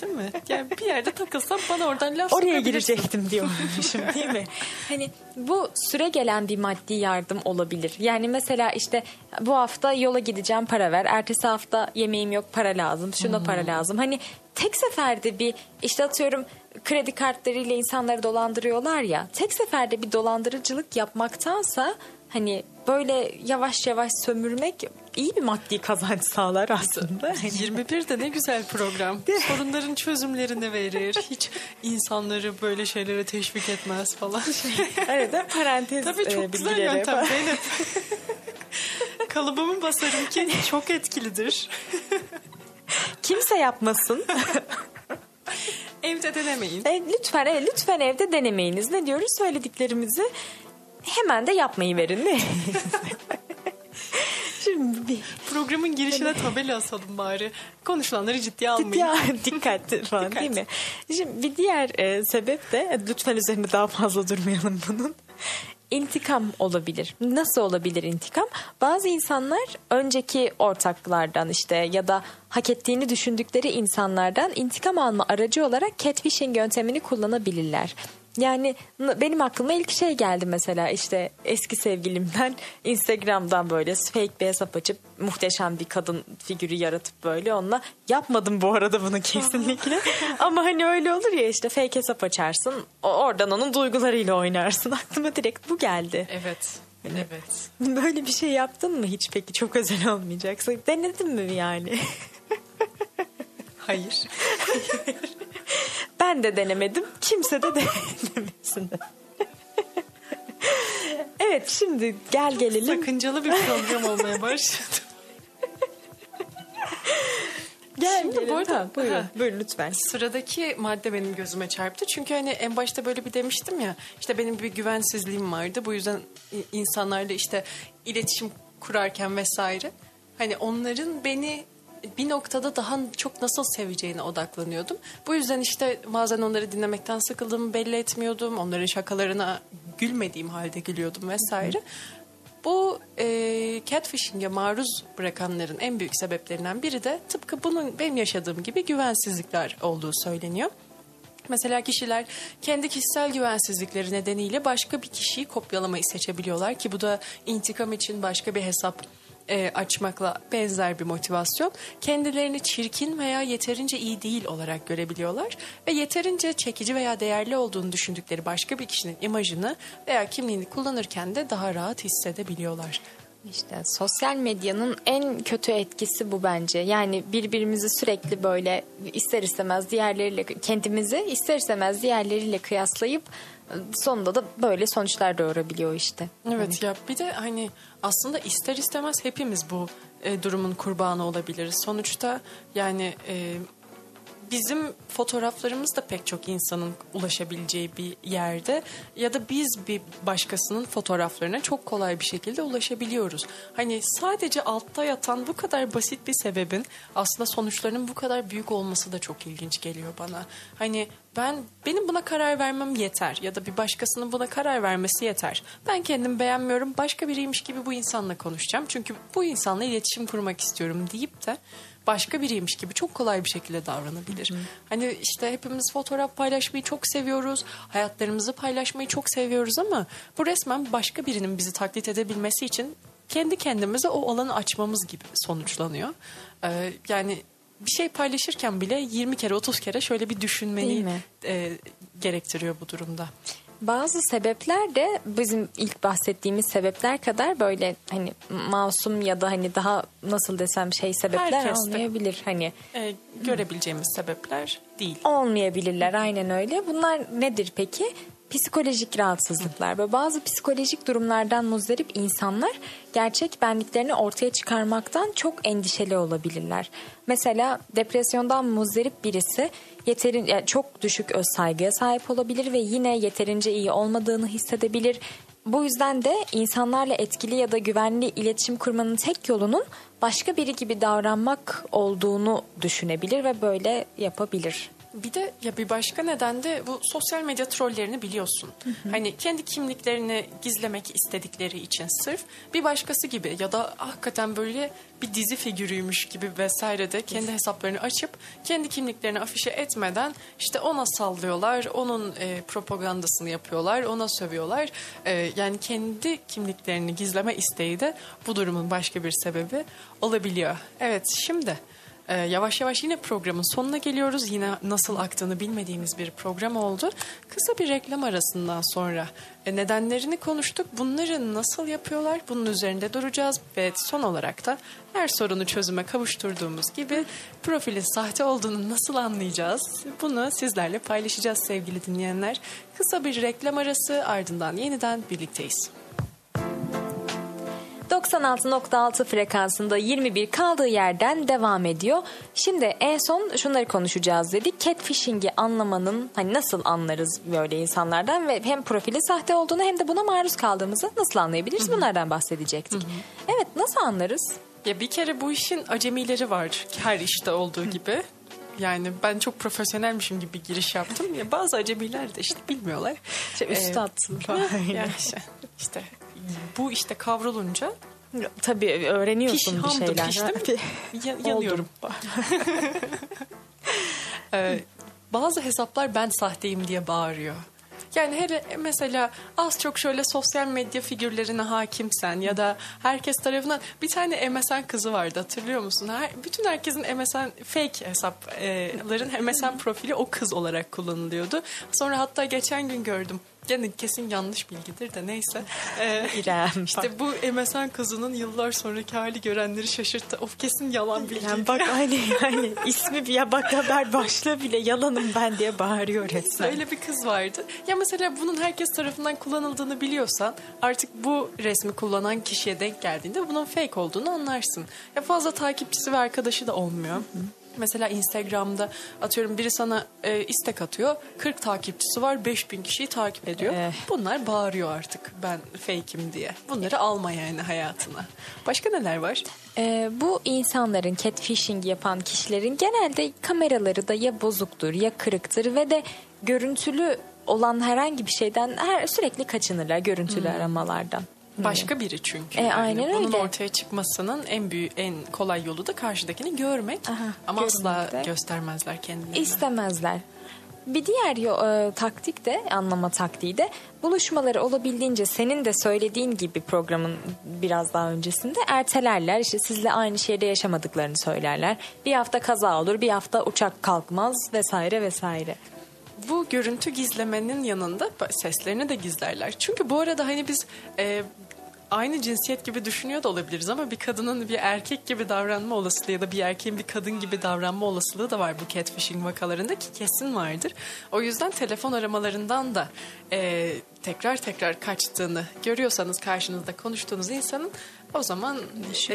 değil mi? Yani bir yerde takılsam bana oradan laf oraya girecektim diyormuşum değil mi? Hani bu süre gelen bir maddi yardım olabilir. Yani mesela işte bu hafta yola gideceğim, para ver. Ertesi hafta yemeğim yok, para lazım. Şuna para lazım. Hani tek seferde bir işte atıyorum kredi kartlarıyla insanları dolandırıyorlar ya. Tek seferde bir dolandırıcılık yapmaktansa hani böyle yavaş yavaş sömürmek iyi bir maddi kazanç sağlar aslında. 21'de ne güzel program. Sorunların çözümlerini verir. Hiç insanları böyle şeylere teşvik etmez falan. Evet, parantez bilgileri. Tabii çok güzel yöntem Zeynep. Kalıbımı basarım ki çok etkilidir. Kimse yapmasın. Evde denemeyin. Lütfen evde denemeyiniz. Ne diyoruz? Söylediklerimizi hemen de yapmayı verin mi? Şimdi programın girişine tabela asalım bari. Konuşulanları ciddiye almayın. Dikkat falan değil mi? Şimdi bir diğer sebep de lütfen üzerinde daha fazla durmayalım bunun. İntikam olabilir. Nasıl olabilir intikam? Bazı insanlar önceki ortaklardan işte ya da hak ettiğini düşündükleri insanlardan intikam alma aracı olarak catfishing yöntemini kullanabilirler. Yani benim aklıma ilk şey geldi mesela işte eski sevgilimden Instagram'dan böyle fake bir hesap açıp muhteşem bir kadın figürü yaratıp böyle onunla yapmadım bu arada bunu kesinlikle. Ama hani öyle olur ya işte fake hesap açarsın oradan onun duygularıyla oynarsın, aklıma direkt bu geldi. Evet. Evet. Böyle bir şey yaptın mı hiç peki? Çok özel olmayacaksa denedin mi yani? Hayır. Ben de denemedim. Kimse de denemesin. Evet, şimdi gelelim. Çok sakıncalı bir program olmaya başladı. Şimdi bu arada buyurun lütfen. Sıradaki madde benim gözüme çarptı. Çünkü hani en başta böyle bir demiştim ya. İşte benim bir güvensizliğim vardı. Bu yüzden insanlarla işte iletişim kurarken vesaire. Hani onların beni bir noktada daha çok nasıl seveceğine odaklanıyordum. Bu yüzden işte bazen onları dinlemekten sıkıldığımı belli etmiyordum. Onların şakalarına gülmediğim halde gülüyordum vesaire. Bu catfishing'e maruz bırakanların en büyük sebeplerinden biri de tıpkı bunun benim yaşadığım gibi güvensizlikler olduğu söyleniyor. Mesela kişiler kendi kişisel güvensizlikleri nedeniyle başka bir kişiyi kopyalamayı seçebiliyorlar ki bu da intikam için başka bir hesap açmakla benzer bir motivasyon. Kendilerini çirkin veya yeterince iyi değil olarak görebiliyorlar ve yeterince çekici veya değerli olduğunu düşündükleri başka bir kişinin imajını veya kimliğini kullanırken de daha rahat hissedebiliyorlar. İşte sosyal medyanın en kötü etkisi bu bence. Yani birbirimizi sürekli böyle ister istemez diğerleriyle, kendimizi ister istemez diğerleriyle kıyaslayıp sonunda da böyle sonuçlar doğurabiliyor işte. Evet, ya bir de hani aslında ister istemez hepimiz bu durumun kurbanı olabiliriz. Sonuçta yani bizim fotoğraflarımız da pek çok insanın ulaşabileceği bir yerde ya da biz bir başkasının fotoğraflarına çok kolay bir şekilde ulaşabiliyoruz. Hani sadece altta yatan bu kadar basit bir sebebin aslında sonuçlarının bu kadar büyük olması da çok ilginç geliyor bana. Hani benim buna karar vermem yeter ya da bir başkasının buna karar vermesi yeter. Ben kendimi beğenmiyorum, başka biriymiş gibi bu insanla konuşacağım. Çünkü bu insanla iletişim kurmak istiyorum deyip de başka biriymiş gibi çok kolay bir şekilde davranabilir. Hani işte hepimiz fotoğraf paylaşmayı çok seviyoruz, hayatlarımızı paylaşmayı çok seviyoruz ama bu resmen başka birinin bizi taklit edebilmesi için kendi kendimize o alanı açmamız gibi sonuçlanıyor. Yani bir şey paylaşırken bile 20 kere 30 kere şöyle bir düşünmeyi gerektiriyor bu durumda. Bazı sebepler de bizim ilk bahsettiğimiz sebepler kadar böyle hani masum ya da hani daha nasıl desem şey sebepler herkes olmayabilir. Hani görebileceğimiz sebepler değil. Olmayabilirler, aynen öyle. Bunlar nedir peki? Psikolojik rahatsızlıklar ve bazı psikolojik durumlardan muzdarip insanlar gerçek benliklerini ortaya çıkarmaktan çok endişeli olabilirler. Mesela depresyondan muzdarip birisi çok düşük özsaygıya sahip olabilir ve yine yeterince iyi olmadığını hissedebilir. Bu yüzden de insanlarla etkili ya da güvenli iletişim kurmanın tek yolunun başka biri gibi davranmak olduğunu düşünebilir ve böyle yapabilir. Bir de ya bir başka neden de bu sosyal medya trollerini biliyorsun. Hani kendi kimliklerini gizlemek istedikleri için sırf bir başkası gibi ya da hakikaten böyle bir dizi figürüymüş gibi vesaire de kendi hesaplarını açıp kendi kimliklerini afişe etmeden işte ona sallıyorlar, onun propagandasını yapıyorlar, ona sövüyorlar. Yani kendi kimliklerini gizleme isteği de bu durumun başka bir sebebi olabiliyor. Evet, şimdi yavaş yavaş yine programın sonuna geliyoruz. Yine nasıl aktığını bilmediğimiz bir program oldu. Kısa bir reklam arasından sonra nedenlerini konuştuk. Bunları nasıl yapıyorlar? Bunun üzerinde duracağız. Ve son olarak da her sorunu çözüme kavuşturduğumuz gibi profilin sahte olduğunu nasıl anlayacağız? Bunu sizlerle paylaşacağız sevgili dinleyenler. Kısa bir reklam arası, ardından yeniden birlikteyiz. 96.6 frekansında 21 kaldığı yerden devam ediyor. Şimdi en son şunları konuşacağız dedik. Catfishing'i anlamanın hani nasıl anlarız böyle insanlardan ve hem profili sahte olduğunu hem de buna maruz kaldığımızı nasıl anlayabiliriz? Bunlardan bahsedecektik. Evet, nasıl anlarız? Ya bir kere bu işin acemileri var her işte olduğu gibi. Yani ben çok profesyonelmişim gibi bir giriş yaptım. Ya bazı acemiler de işte bilmiyorlar. Üstadsın falan. Yani işte bu işte kavrulunca tabii öğreniyorsun bir şeyler. Yanıyorum. Bazı hesaplar ben sahteyim diye bağırıyor. Yani hele mesela az çok şöyle sosyal medya figürlerine hakimsen ya da herkes tarafından bir tane MSN kızı vardı, hatırlıyor musun? Bütün herkesin MSN fake hesapların MSN profili o kız olarak kullanılıyordu. Sonra hatta geçen gün gördüm. Yani kesin yanlış bilgidir de neyse. İrem. İşte bu MSN kızının yıllar sonraki hali görenleri şaşırttı. Of, kesin yalan bilgi. Yani bak yani ismi ya bak haber başla bile yalanım ben diye bağırıyor resmen. Öyle bir kız vardı. Ya mesela bunun herkes tarafından kullanıldığını biliyorsan artık bu resmi kullanan kişiye denk geldiğinde bunun fake olduğunu anlarsın. Ya fazla takipçisi ve arkadaşı da olmuyor. mesela Instagram'da atıyorum biri sana istek atıyor. 40 takipçisi var, 5000 kişiyi takip ediyor. Bunlar bağırıyor artık ben fake'im diye. Bunları alma yani hayatına. Başka neler var? Bu insanların catfishing yapan kişilerin genelde kameraları da ya bozuktur ya kırıktır ve de görüntülü olan herhangi bir şeyden sürekli kaçınırlar görüntülü aramalardan. Başka biri çünkü. Aynen öyle. Bunun ortaya çıkmasının en kolay yolu da karşıdakini görmek. Ama asla göstermezler kendilerini. İstemezler. Bir diğer taktik de, anlama taktiği de, buluşmaları olabildiğince senin de söylediğin gibi programın biraz daha öncesinde ertelerler. İşte sizle aynı şehirde yaşamadıklarını söylerler. Bir hafta kaza olur, bir hafta uçak kalkmaz vesaire vesaire. Bu görüntü gizlemenin yanında seslerini de gizlerler. Çünkü bu arada hani biz aynı cinsiyet gibi düşünüyor da olabiliriz ama bir kadının bir erkek gibi davranma olasılığı ya da bir erkeğin bir kadın gibi davranma olasılığı da var bu catfishing vakalarında ki kesin vardır. O yüzden telefon aramalarından da tekrar kaçtığını görüyorsanız karşınızda konuştuğunuz insanın, o zaman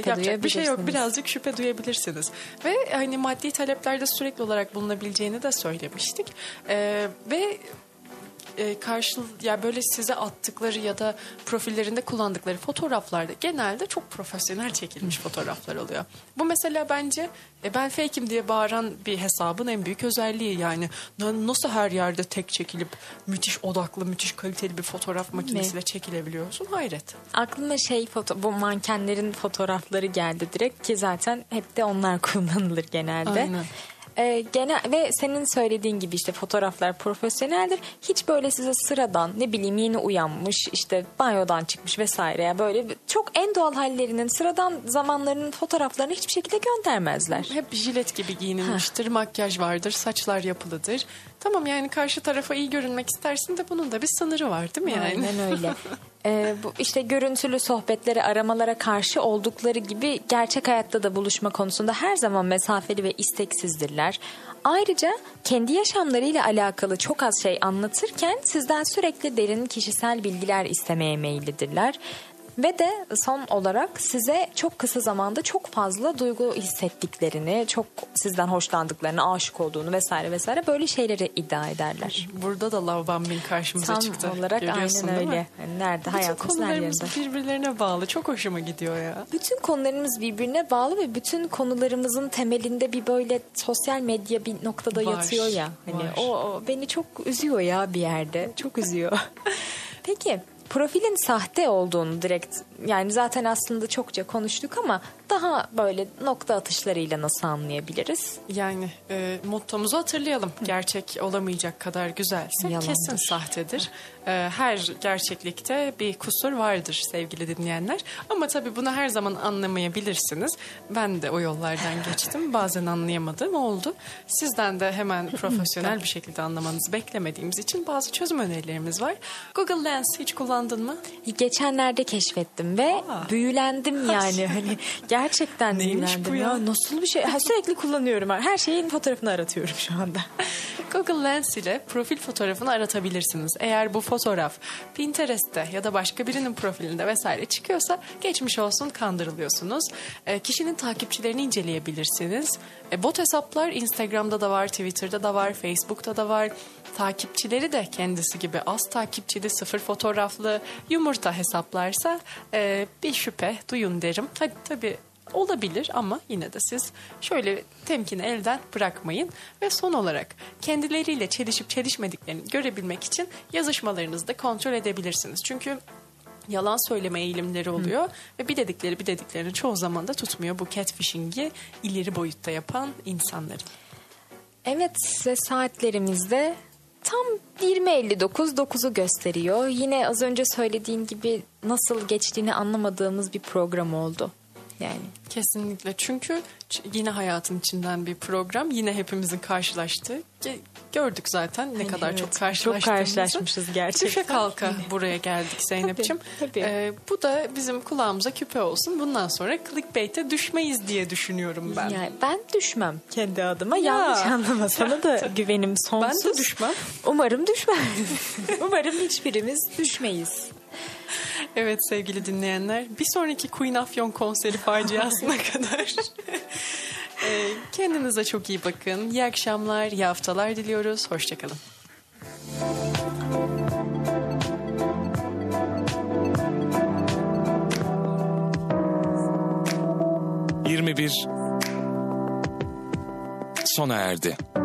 yapacak bir şey yok, birazcık şüphe duyabilirsiniz. Ve hani maddi taleplerde sürekli olarak bulunabileceğini de söylemiştik ve böyle size attıkları ya da profillerinde kullandıkları fotoğraflarda genelde çok profesyonel çekilmiş fotoğraflar oluyor. Bu mesela bence ben fake'im diye bağıran bir hesabın en büyük özelliği, yani nasıl her yerde tek çekilip müthiş odaklı, müthiş kaliteli bir fotoğraf makinesiyle çekilebiliyorsun, hayret. Aklıma bu mankenlerin fotoğrafları geldi direkt ki zaten hep de onlar kullanılır genelde. Aynen. Genel ve senin söylediğin gibi işte fotoğraflar profesyoneldir. Hiç böyle size sıradan, ne bileyim, yeni uyanmış, işte banyodan çıkmış vesaire, ya böyle çok en doğal hallerinin, sıradan zamanlarının fotoğraflarını hiçbir şekilde göndermezler. Hep jilet gibi giyinilmiştir, makyaj vardır, saçlar yapılıdır. Tamam, yani karşı tarafa iyi görünmek istersin de bunun da bir sınırı var değil mi yani? Aynen öyle. Bu işte görüntülü sohbetlere, aramalara karşı oldukları gibi gerçek hayatta da buluşma konusunda her zaman mesafeli ve isteksizdirler. Ayrıca kendi yaşamlarıyla alakalı çok az şey anlatırken sizden sürekli derin kişisel bilgiler istemeye meyillidirler. Ve de son olarak size çok kısa zamanda çok fazla duygu hissettiklerini, çok sizden hoşlandıklarını, aşık olduğunu vesaire vesaire böyle şeyleri iddia ederler. Burada da love bombing karşımıza çıktı. Tam olarak aynen öyle. Nerede? Hayatımızın bütün konularımız birbirlerine bağlı. Çok hoşuma gidiyor ya. Bütün konularımız birbirine bağlı ve bütün konularımızın temelinde bir böyle sosyal medya bir noktada yatıyor ya. Hani o beni çok üzüyor ya bir yerde. Çok üzüyor. Peki. Profilin sahte olduğunu direkt, yani zaten aslında çokça konuştuk ama daha böyle nokta atışlarıyla nasıl anlayabiliriz? Yani mottomuzu hatırlayalım. Gerçek olamayacak kadar güzelse kesin sahtedir. Her gerçeklikte bir kusur vardır sevgili dinleyenler. Ama tabii bunu her zaman anlamayabilirsiniz. Ben de o yollardan geçtim. Bazen anlayamadığım oldu. Sizden de hemen profesyonel bir şekilde anlamanızı beklemediğimiz için bazı çözüm önerilerimiz var. Google Lens hiç kullandın mı? Geçenlerde keşfettim ve büyülendim yani. Hani gerçekten büyülendim. Ya nasıl bir şey? Sürekli kullanıyorum. Her şeyin fotoğrafını aratıyorum şu anda. Google Lens ile profil fotoğrafını aratabilirsiniz. Eğer bu fotoğraf Pinterest'te ya da başka birinin profilinde vesaire çıkıyorsa geçmiş olsun, kandırılıyorsunuz. Kişinin takipçilerini inceleyebilirsiniz. Bot hesaplar Instagram'da da var, Twitter'da da var, Facebook'ta da var. Takipçileri de kendisi gibi az takipçili, sıfır fotoğraflı yumurta hesaplarsa bir şüphe duyun derim. Hadi tabii olabilir ama yine de siz şöyle temkini elden bırakmayın. Ve son olarak kendileriyle çelişip çelişmediklerini görebilmek için yazışmalarınızı da kontrol edebilirsiniz. Çünkü yalan söyleme eğilimleri oluyor ve bir dediklerini çoğu zaman da tutmuyor bu catfishing'i ileri boyutta yapan insanların. Evet, size saatlerimizde tam 20.59 9'u gösteriyor. Yine az önce söylediğim gibi nasıl geçtiğini anlamadığımız bir program oldu. Yani. Kesinlikle, çünkü yine hayatın içinden bir program, yine hepimizin karşılaştığı, gördük zaten ne kadar çok karşılaştığımızı. Çok karşılaşmışız gerçekten. Düşe kalka buraya geldik Zeynep'ciğim. Tabii. Bu da bizim kulağımıza küpe olsun. Bundan sonra clickbait'e düşmeyiz diye düşünüyorum ben. Yani ben düşmem kendi adıma. Yanlış anlama, sana da güvenim sonsuz. Ben de düşmem. Umarım düşmem. Umarım hiçbirimiz düşmeyiz. Evet sevgili dinleyenler, bir sonraki Queen Afyon konseri faciasına kadar Kendinize çok iyi bakın. İyi akşamlar, iyi haftalar diliyoruz. Hoşçakalın. Yirmi bir sona erdi.